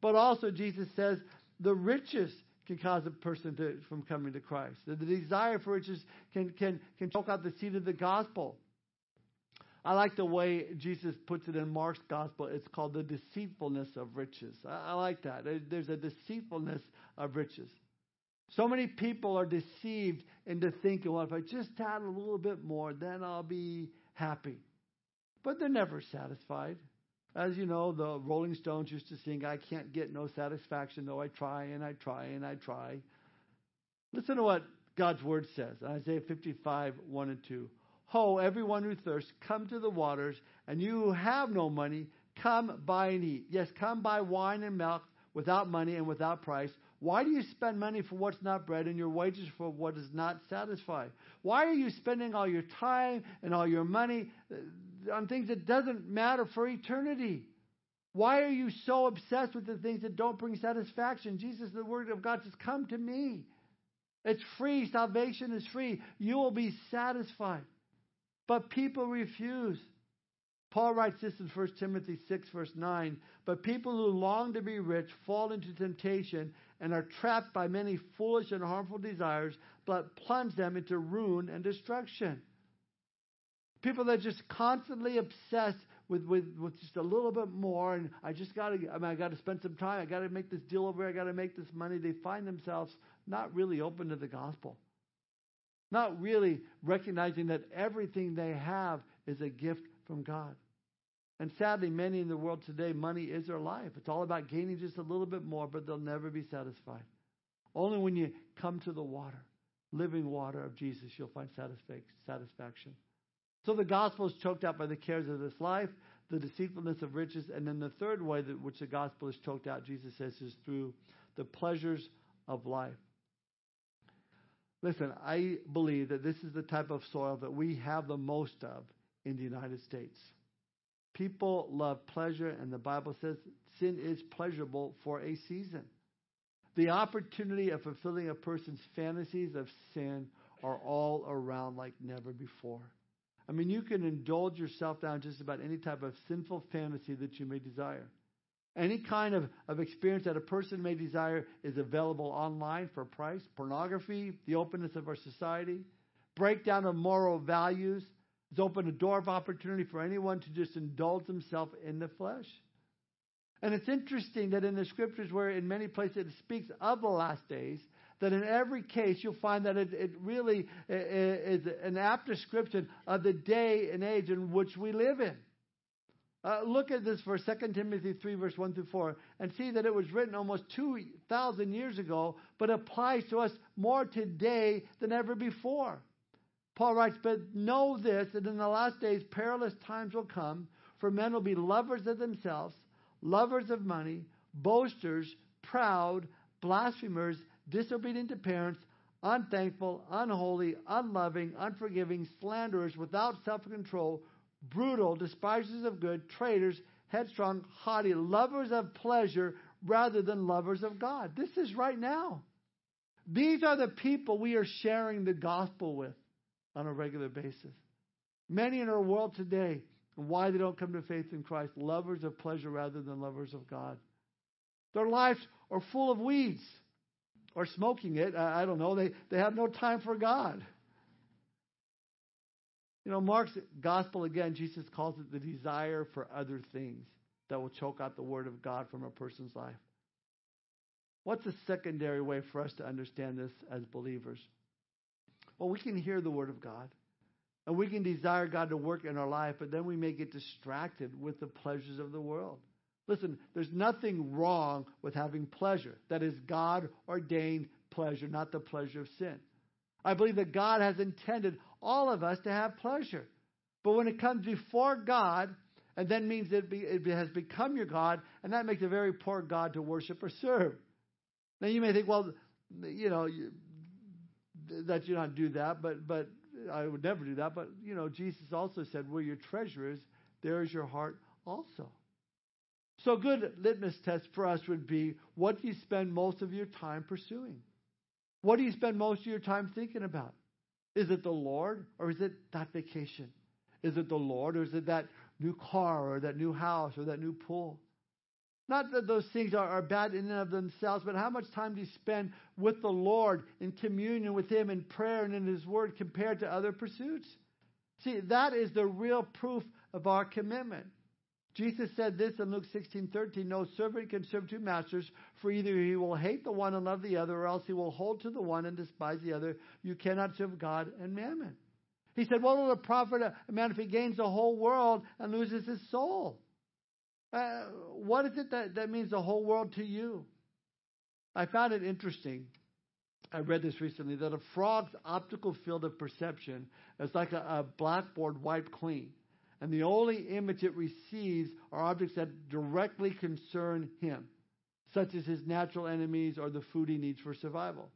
But also, Jesus says, the riches can cause a person from coming to Christ. The desire for riches can choke out the seed of the gospel. I like the way Jesus puts it in Mark's gospel. It's called the deceitfulness of riches. I like that. There's a deceitfulness of riches. So many people are deceived into thinking, well, if I just add a little bit more, then I'll be happy. But they're never satisfied. As you know, the Rolling Stones used to sing, I can't get no satisfaction, though I try and I try and I try. Listen to what God's Word says, Isaiah 55, 1 and 2. Ho, everyone who thirsts, come to the waters, and you who have no money, come buy and eat. Yes, come buy wine and milk without money and without price. Why do you spend money for what's not bread and your wages for what is not satisfied? Why are you spending all your time and all your money on things that doesn't matter for eternity? Why are you so obsessed with the things that don't bring satisfaction? Jesus, the Word of God, says, come to me. It's free. Salvation is free. You will be satisfied. But people refuse. Paul writes this in 1 Timothy 6, verse 9. But people who long to be rich fall into temptation and are trapped by many foolish and harmful desires, but plunge them into ruin and destruction. People that are just constantly obsessed with just a little bit more, and I got to spend some time. I got to make this deal over. I got to make this money. They find themselves not really open to the gospel. Not really recognizing that everything they have is a gift from God. And sadly, many in the world today, money is their life. It's all about gaining just a little bit more, but they'll never be satisfied. Only when you come to the water, living water of Jesus, you'll find satisfaction. So the gospel is choked out by the cares of this life, the deceitfulness of riches, and then the third way that which the gospel is choked out, Jesus says, is through the pleasures of life. Listen, I believe that this is the type of soil that we have the most of in the United States. People love pleasure, and the Bible says sin is pleasurable for a season. The opportunity of fulfilling a person's fantasies of sin are all around like never before. I mean, you can indulge yourself down just about any type of sinful fantasy that you may desire. Any kind of experience that a person may desire is available online for a price. Pornography, the openness of our society, breakdown of moral values, has opened a door of opportunity for anyone to just indulge themselves in the flesh. And it's interesting that in the Scriptures, where in many places it speaks of the last days, that in every case you'll find that it really is an apt description of the day and age in which we live in. Look at this verse, 2 Timothy 3, verse 1 through 4, and see that it was written almost 2,000 years ago, but applies to us more today than ever before. Paul writes, but know this, that in the last days perilous times will come, for men will be lovers of themselves, lovers of money, boasters, proud, blasphemers, disobedient to parents, unthankful, unholy, unloving, unforgiving, slanderers, without self-control, brutal, despisers of good, traitors, headstrong, haughty, lovers of pleasure rather than lovers of God. This is right now. These are the people we are sharing the gospel with on a regular basis. Many in our world today, and why they don't come to faith in Christ, lovers of pleasure rather than lovers of God. Their lives are full of weeds or smoking it. I don't know. They have no time for God. You know, Mark's gospel, again, Jesus calls it the desire for other things that will choke out the Word of God from a person's life. What's a secondary way for us to understand this as believers? Well, we can hear the Word of God, and we can desire God to work in our life, but then we may get distracted with the pleasures of the world. Listen, there's nothing wrong with having pleasure. That is God-ordained pleasure, not the pleasure of sin. I believe that God has intended all of us to have pleasure. But when it comes before God And then means it has become your God, and that makes a very poor God to worship or serve. Now you may think, well, you know, that you don't do that, but I would never do that. But, you know, Jesus also said, where your treasure is, there is your heart also. So a good litmus test for us would be, what do you spend most of your time pursuing? What do you spend most of your time thinking about? Is it the Lord, or is it that vacation? Is it the Lord, or is it that new car, or that new house, or that new pool? Not that those things are bad in and of themselves, but how much time do you spend with the Lord, in communion with Him, in prayer and in His Word, compared to other pursuits? See, that is the real proof of our commitment. Jesus said this in Luke 16:13, "No servant can serve two masters, for either he will hate the one and love the other, or else he will hold to the one and despise the other. You cannot serve God and mammon." He said, "What will it profit a man if he gains the whole world and loses his soul?" What is it that means the whole world to you? I found it interesting. I read this recently, that a frog's optical field of perception is like a blackboard wiped clean, and the only image it receives are objects that directly concern him, such as his natural enemies or the food he needs for survival.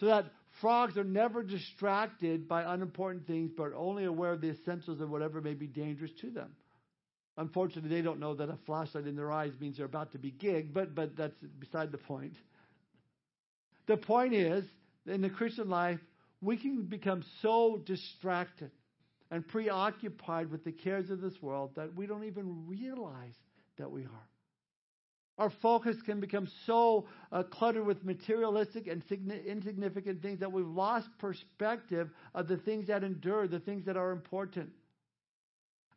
So that frogs are never distracted by unimportant things, but only aware of the essentials of whatever may be dangerous to them. Unfortunately, they don't know that a flashlight in their eyes means they're about to be gigged, but that's beside the point. The point is, in the Christian life, we can become so distracted and preoccupied with the cares of this world that we don't even realize that we are. Our focus can become so cluttered with materialistic and insignificant things that we've lost perspective of the things that endure, the things that are important.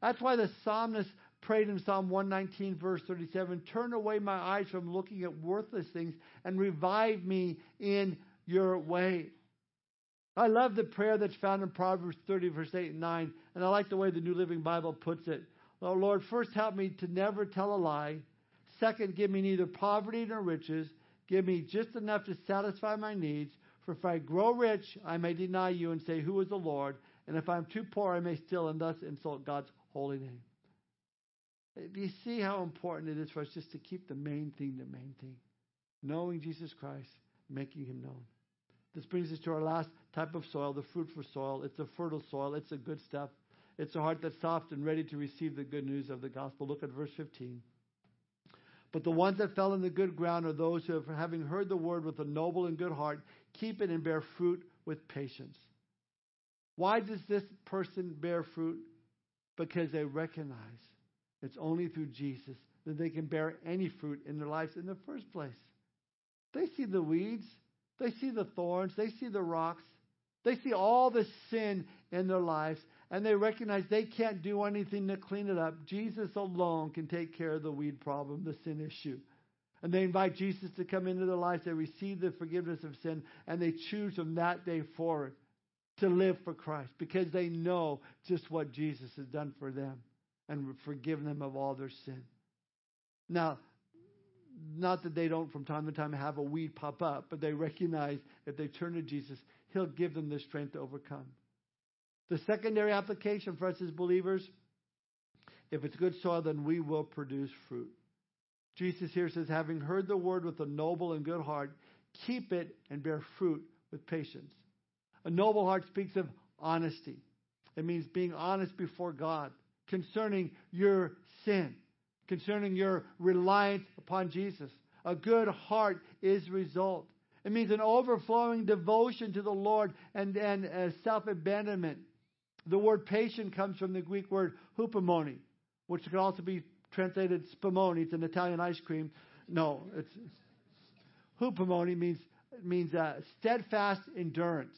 That's why the psalmist prayed in Psalm 119, verse 37, "Turn away my eyes from looking at worthless things and revive me in your way." I love the prayer that's found in Proverbs 30, verse 8 and 9, and I like the way the New Living Bible puts it. "Oh, Lord, first help me to never tell a lie. Second, give me neither poverty nor riches. Give me just enough to satisfy my needs. For if I grow rich, I may deny you and say, 'Who is the Lord?' And if I'm too poor, I may steal and thus insult God's holy name." Do you see how important it is for us just to keep the main thing? Knowing Jesus Christ, making Him known. This brings us to our last type of soil, the fruitful soil. It's a fertile soil. It's a good stuff. It's a heart that's soft and ready to receive the good news of the gospel. Look at verse 15. "But the ones that fell in the good ground are those who, having heard the word with a noble and good heart, keep it and bear fruit with patience." Why does this person bear fruit? Because they recognize it's only through Jesus that they can bear any fruit in their lives in the first place. They see the weeds. They see the thorns. They see the rocks. They see all the sin in their lives, and they recognize they can't do anything to clean it up. Jesus alone can take care of the weed problem, the sin issue. And they invite Jesus to come into their lives. They receive the forgiveness of sin, and they choose from that day forward to live for Christ because they know just what Jesus has done for them and forgiven them of all their sin. Now, not that they don't from time to time have a weed pop up, but they recognize if they turn to Jesus, He'll give them the strength to overcome. The secondary application for us as believers, if it's good soil, then we will produce fruit. Jesus here says, "Having heard the word with a noble and good heart, keep it and bear fruit with patience." A noble heart speaks of honesty. It means being honest before God concerning your sin, concerning your reliance upon Jesus. A good heart is the result. It means an overflowing devotion to the Lord and self-abandonment. The word patient comes from the Greek word hupomone, which can also be translated spumoni. It's an Italian ice cream. No, it's hupomone means steadfast endurance.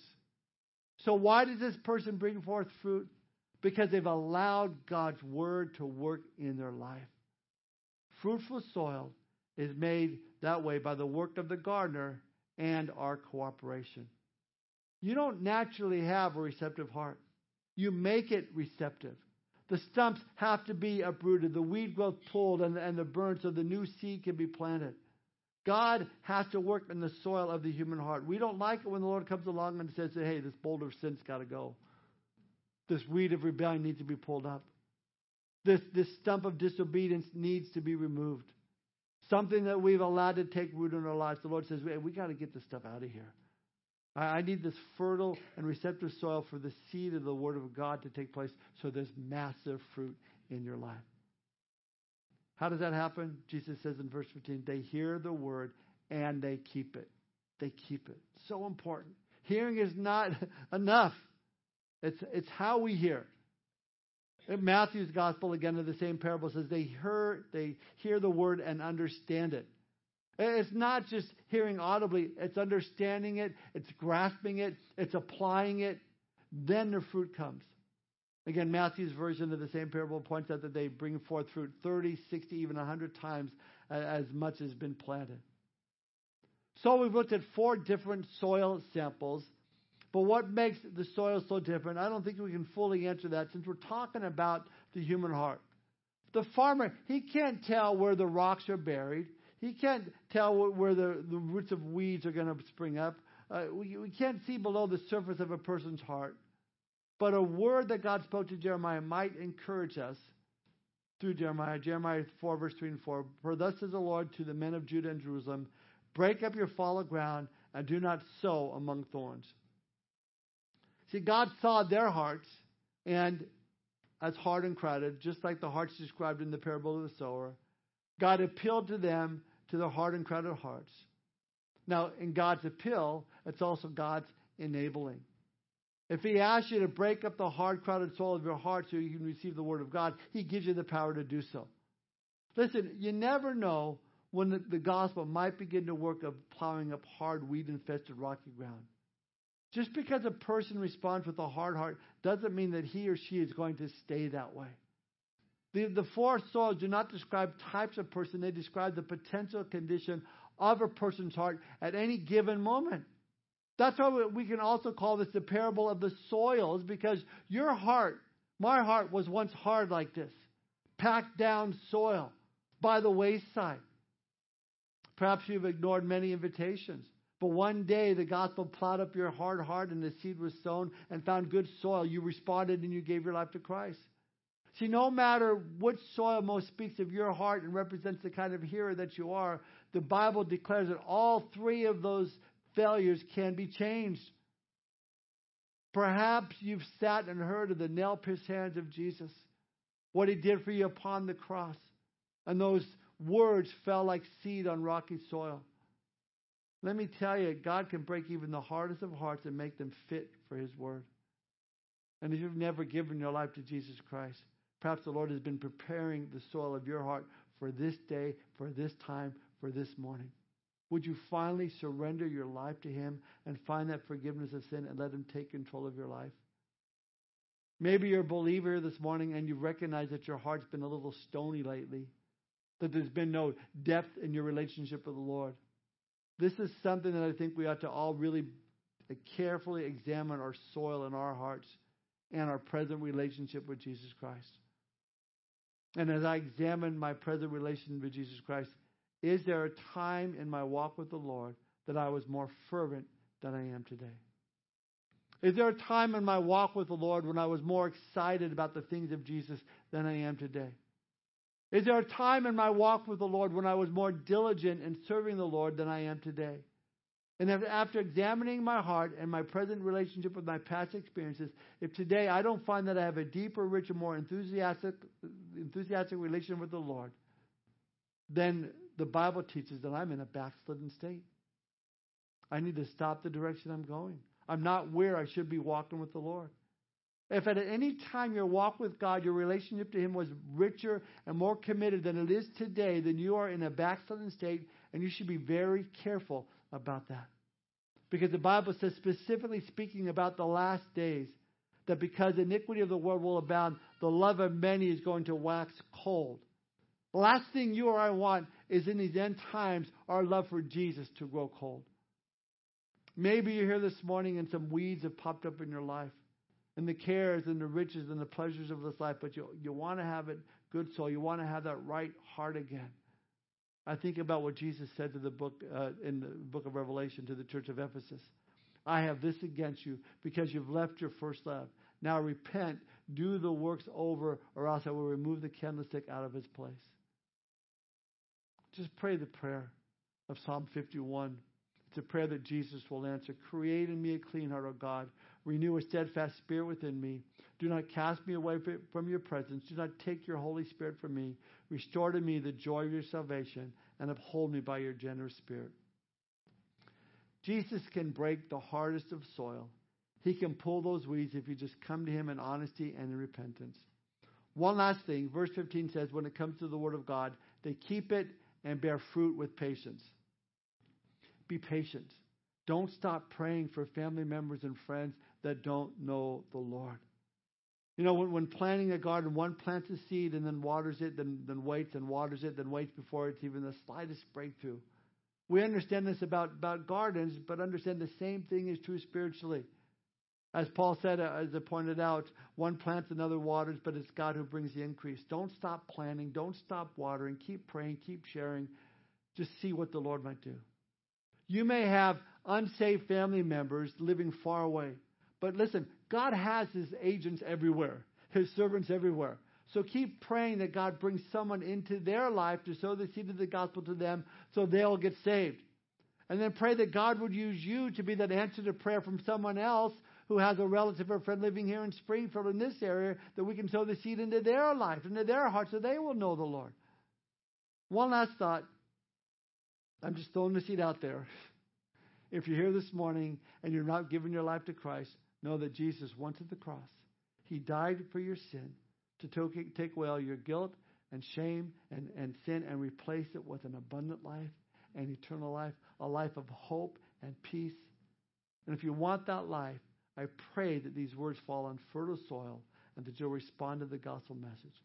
So why does this person bring forth fruit? Because they've allowed God's word to work in their life. Fruitful soil is made that way by the work of the gardener and our cooperation. You don't naturally have a receptive heart. You make it receptive. The stumps have to be uprooted, the weed growth pulled, and the burn so the new seed can be planted. God has to work in the soil of the human heart. We don't like it when the Lord comes along and says, "Hey, this boulder of sin's got to go. This weed of rebellion needs to be pulled up." This stump of disobedience needs to be removed. Something that we've allowed to take root in our lives. The Lord says, hey, we got to get this stuff out of here. I need this fertile and receptive soil for the seed of the Word of God to take place so there's massive fruit in your life. How does that happen? Jesus says in verse 15, they hear the Word and they keep it. They keep it. So important. Hearing is not enough. It's how we hear. In Matthew's gospel, again, in the same parable, says they hear the word and understand it. It's not just hearing audibly. It's understanding it. It's grasping it. It's applying it. Then the fruit comes. Again, Matthew's version of the same parable points out that they bring forth fruit 30, 60, even 100 times as much as been planted. So we've looked at 4 different soil samples. But what makes the soil so different? I don't think we can fully answer that since we're talking about the human heart. The farmer, he can't tell where the rocks are buried. He can't tell where the roots of weeds are going to spring up. We can't see below the surface of a person's heart. But a word that God spoke to Jeremiah might encourage us through Jeremiah. Jeremiah 4, verse 3 and 4. For thus says the Lord to the men of Judah and Jerusalem, break up your fallow ground and do not sow among thorns. See, God saw their hearts, and as hard and crowded, just like the hearts described in the parable of the sower, God appealed to them, to their hard and crowded hearts. Now, in God's appeal, it's also God's enabling. If he asks you to break up the hard, crowded soil of your heart so you can receive the word of God, he gives you the power to do so. Listen, you never know when the gospel might begin the work of plowing up hard, weed-infested, rocky ground. Just because a person responds with a hard heart doesn't mean that he or she is going to stay that way. The 4 soils do not describe types of person. They describe the potential condition of a person's heart at any given moment. That's why we can also call this the parable of the soils, because your heart, my heart, was once hard like this. Packed down soil by the wayside. Perhaps you've ignored many invitations. But one day the gospel plowed up your hard heart and the seed was sown and found good soil. You responded and you gave your life to Christ. See, no matter which soil most speaks of your heart and represents the kind of hearer that you are, the Bible declares that all 3 of those failures can be changed. Perhaps you've sat and heard of the nail-pierced hands of Jesus, what he did for you upon the cross. And those words fell like seed on rocky soil. Let me tell you, God can break even the hardest of hearts and make them fit for his word. And if you've never given your life to Jesus Christ, perhaps the Lord has been preparing the soil of your heart for this day, for this time, for this morning. Would you finally surrender your life to him and find that forgiveness of sin and let him take control of your life? Maybe you're a believer this morning and you recognize that your heart's been a little stony lately, that there's been no depth in your relationship with the Lord. This is something that I think we ought to all really carefully examine our soil in our hearts and our present relationship with Jesus Christ. And as I examine my present relationship with Jesus Christ, is there a time in my walk with the Lord that I was more fervent than I am today? Is there a time in my walk with the Lord when I was more excited about the things of Jesus than I am today? Is there a time in my walk with the Lord when I was more diligent in serving the Lord than I am today? And after examining my heart and my present relationship with my past experiences, if today I don't find that I have a deeper, richer, more enthusiastic relationship with the Lord, then the Bible teaches that I'm in a backslidden state. I need to stop the direction I'm going. I'm not where I should be walking with the Lord. If at any time your walk with God, your relationship to him was richer and more committed than it is today, then you are in a backslidden state, and you should be very careful about that. Because the Bible says, specifically speaking about the last days, that because the iniquity of the world will abound, the love of many is going to wax cold. The last thing you or I want is in these end times, our love for Jesus to grow cold. Maybe you're here this morning and some weeds have popped up in your life. And the cares and the riches and the pleasures of this life, but you want to have it good soul. You want to have that right heart again. I think about what Jesus said to the book in the book of Revelation to the church of Ephesus. I have this against you because you've left your first love. Now repent, do the works over, or else I will remove the candlestick out of its place. Just pray the prayer of Psalm 51. It's a prayer that Jesus will answer. Create in me a clean heart, O God. Renew a steadfast spirit within me. Do not cast me away from your presence. Do not take your Holy Spirit from me. Restore to me the joy of your salvation and uphold me by your generous spirit. Jesus can break the hardest of soil. He can pull those weeds if you just come to him in honesty and in repentance. One last thing, verse 15 says, when it comes to the word of God, they keep it and bear fruit with patience. Be patient. Don't stop praying for family members and friends that don't know the Lord. You know, when planting a garden, one plants a seed and then waters it, then waits and waters it, then waits before it's even the slightest breakthrough. We understand this about gardens, but understand the same thing is true spiritually. As Paul said, as I pointed out, one plants, another waters, but it's God who brings the increase. Don't stop planting. Don't stop watering. Keep praying. Keep sharing. Just see what the Lord might do. You may have unsaved family members living far away. But listen, God has his agents everywhere, his servants everywhere. So keep praying that God brings someone into their life to sow the seed of the gospel to them so they'll get saved. And then pray that God would use you to be that answer to prayer from someone else who has a relative or friend living here in Springfield in this area, that we can sow the seed into their life, into their heart, so they will know the Lord. One last thought. I'm just throwing the seed out there. If you're here this morning and you're not giving your life to Christ, know that Jesus went to the cross. He died for your sin to take away all your guilt and shame and sin and replace it with an abundant life, an eternal life, a life of hope and peace. And if you want that life, I pray that these words fall on fertile soil and that you'll respond to the gospel message.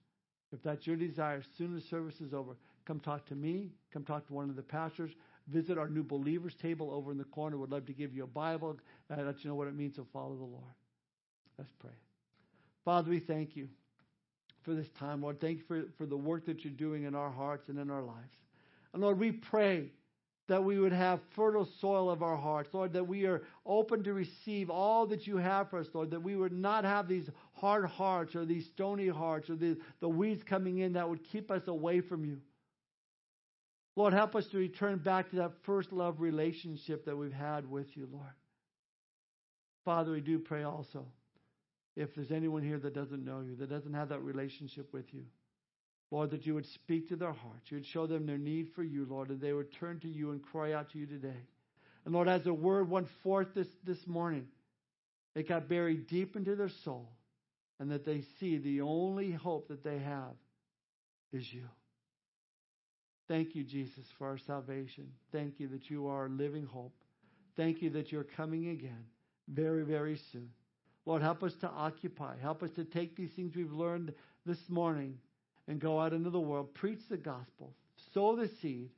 If that's your desire, as soon as service is over, come talk to me. Come talk to one of the pastors. Visit our new believers table over in the corner. We'd love to give you a Bible and let you know what it means to follow the Lord. Let's pray. Father, we thank you for this time, Lord. Thank you for the work that you're doing in our hearts and in our lives. And Lord, we pray that we would have fertile soil of our hearts, Lord, that we are open to receive all that you have for us, Lord, that we would not have these hard hearts or these stony hearts or the weeds coming in that would keep us away from you. Lord, help us to return back to that first love relationship that we've had with you, Lord. Father, we do pray also, if there's anyone here that doesn't know you, that doesn't have that relationship with you, Lord, that you would speak to their hearts. You would show them their need for you, Lord, and they would turn to you and cry out to you today. And Lord, as the word went forth this morning, it got buried deep into their soul, and that they see the only hope that they have is you. Thank you, Jesus, for our salvation. Thank you that you are a living hope. Thank you that you're coming again very, very soon. Lord, help us to occupy. Help us to take these things we've learned this morning and go out into the world, preach the gospel, sow the seed.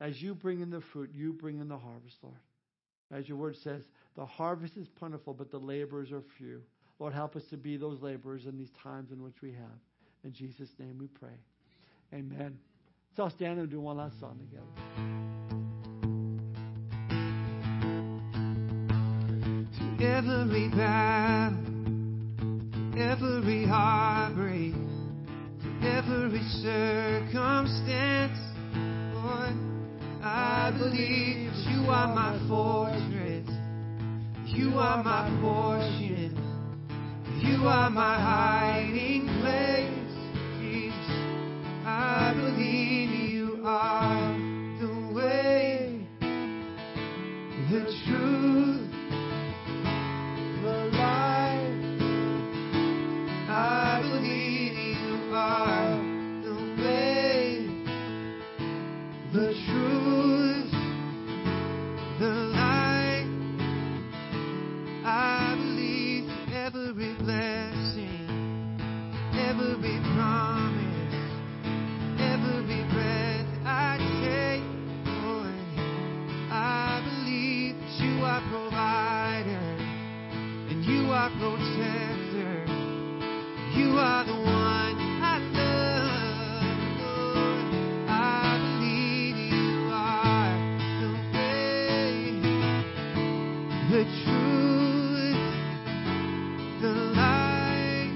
As you bring in the fruit, you bring in the harvest, Lord. As your word says, the harvest is plentiful, but the laborers are few. Lord, help us to be those laborers in these times in which we have. In Jesus' name we pray. Amen. Let's all stand and do one last song together. To every battle, every heartbreak, every circumstance, Lord, I believe you are my fortress, you are my portion, you are my hiding place. I believe you are the way, the truth, the life. I believe you are the truth, the light. I believe every blessing, every promise, every breath I take, Lord. I believe that you are provider, and you are protector, you are the one I love. The truth, the light.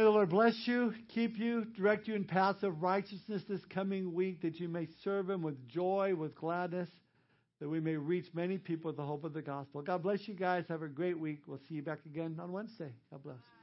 May the Lord bless you, keep you, direct you in paths of righteousness this coming week, that you may serve Him with joy, with gladness, that we may reach many people with the hope of the gospel. God bless you guys. Have a great week. We'll see you back again on Wednesday. God bless.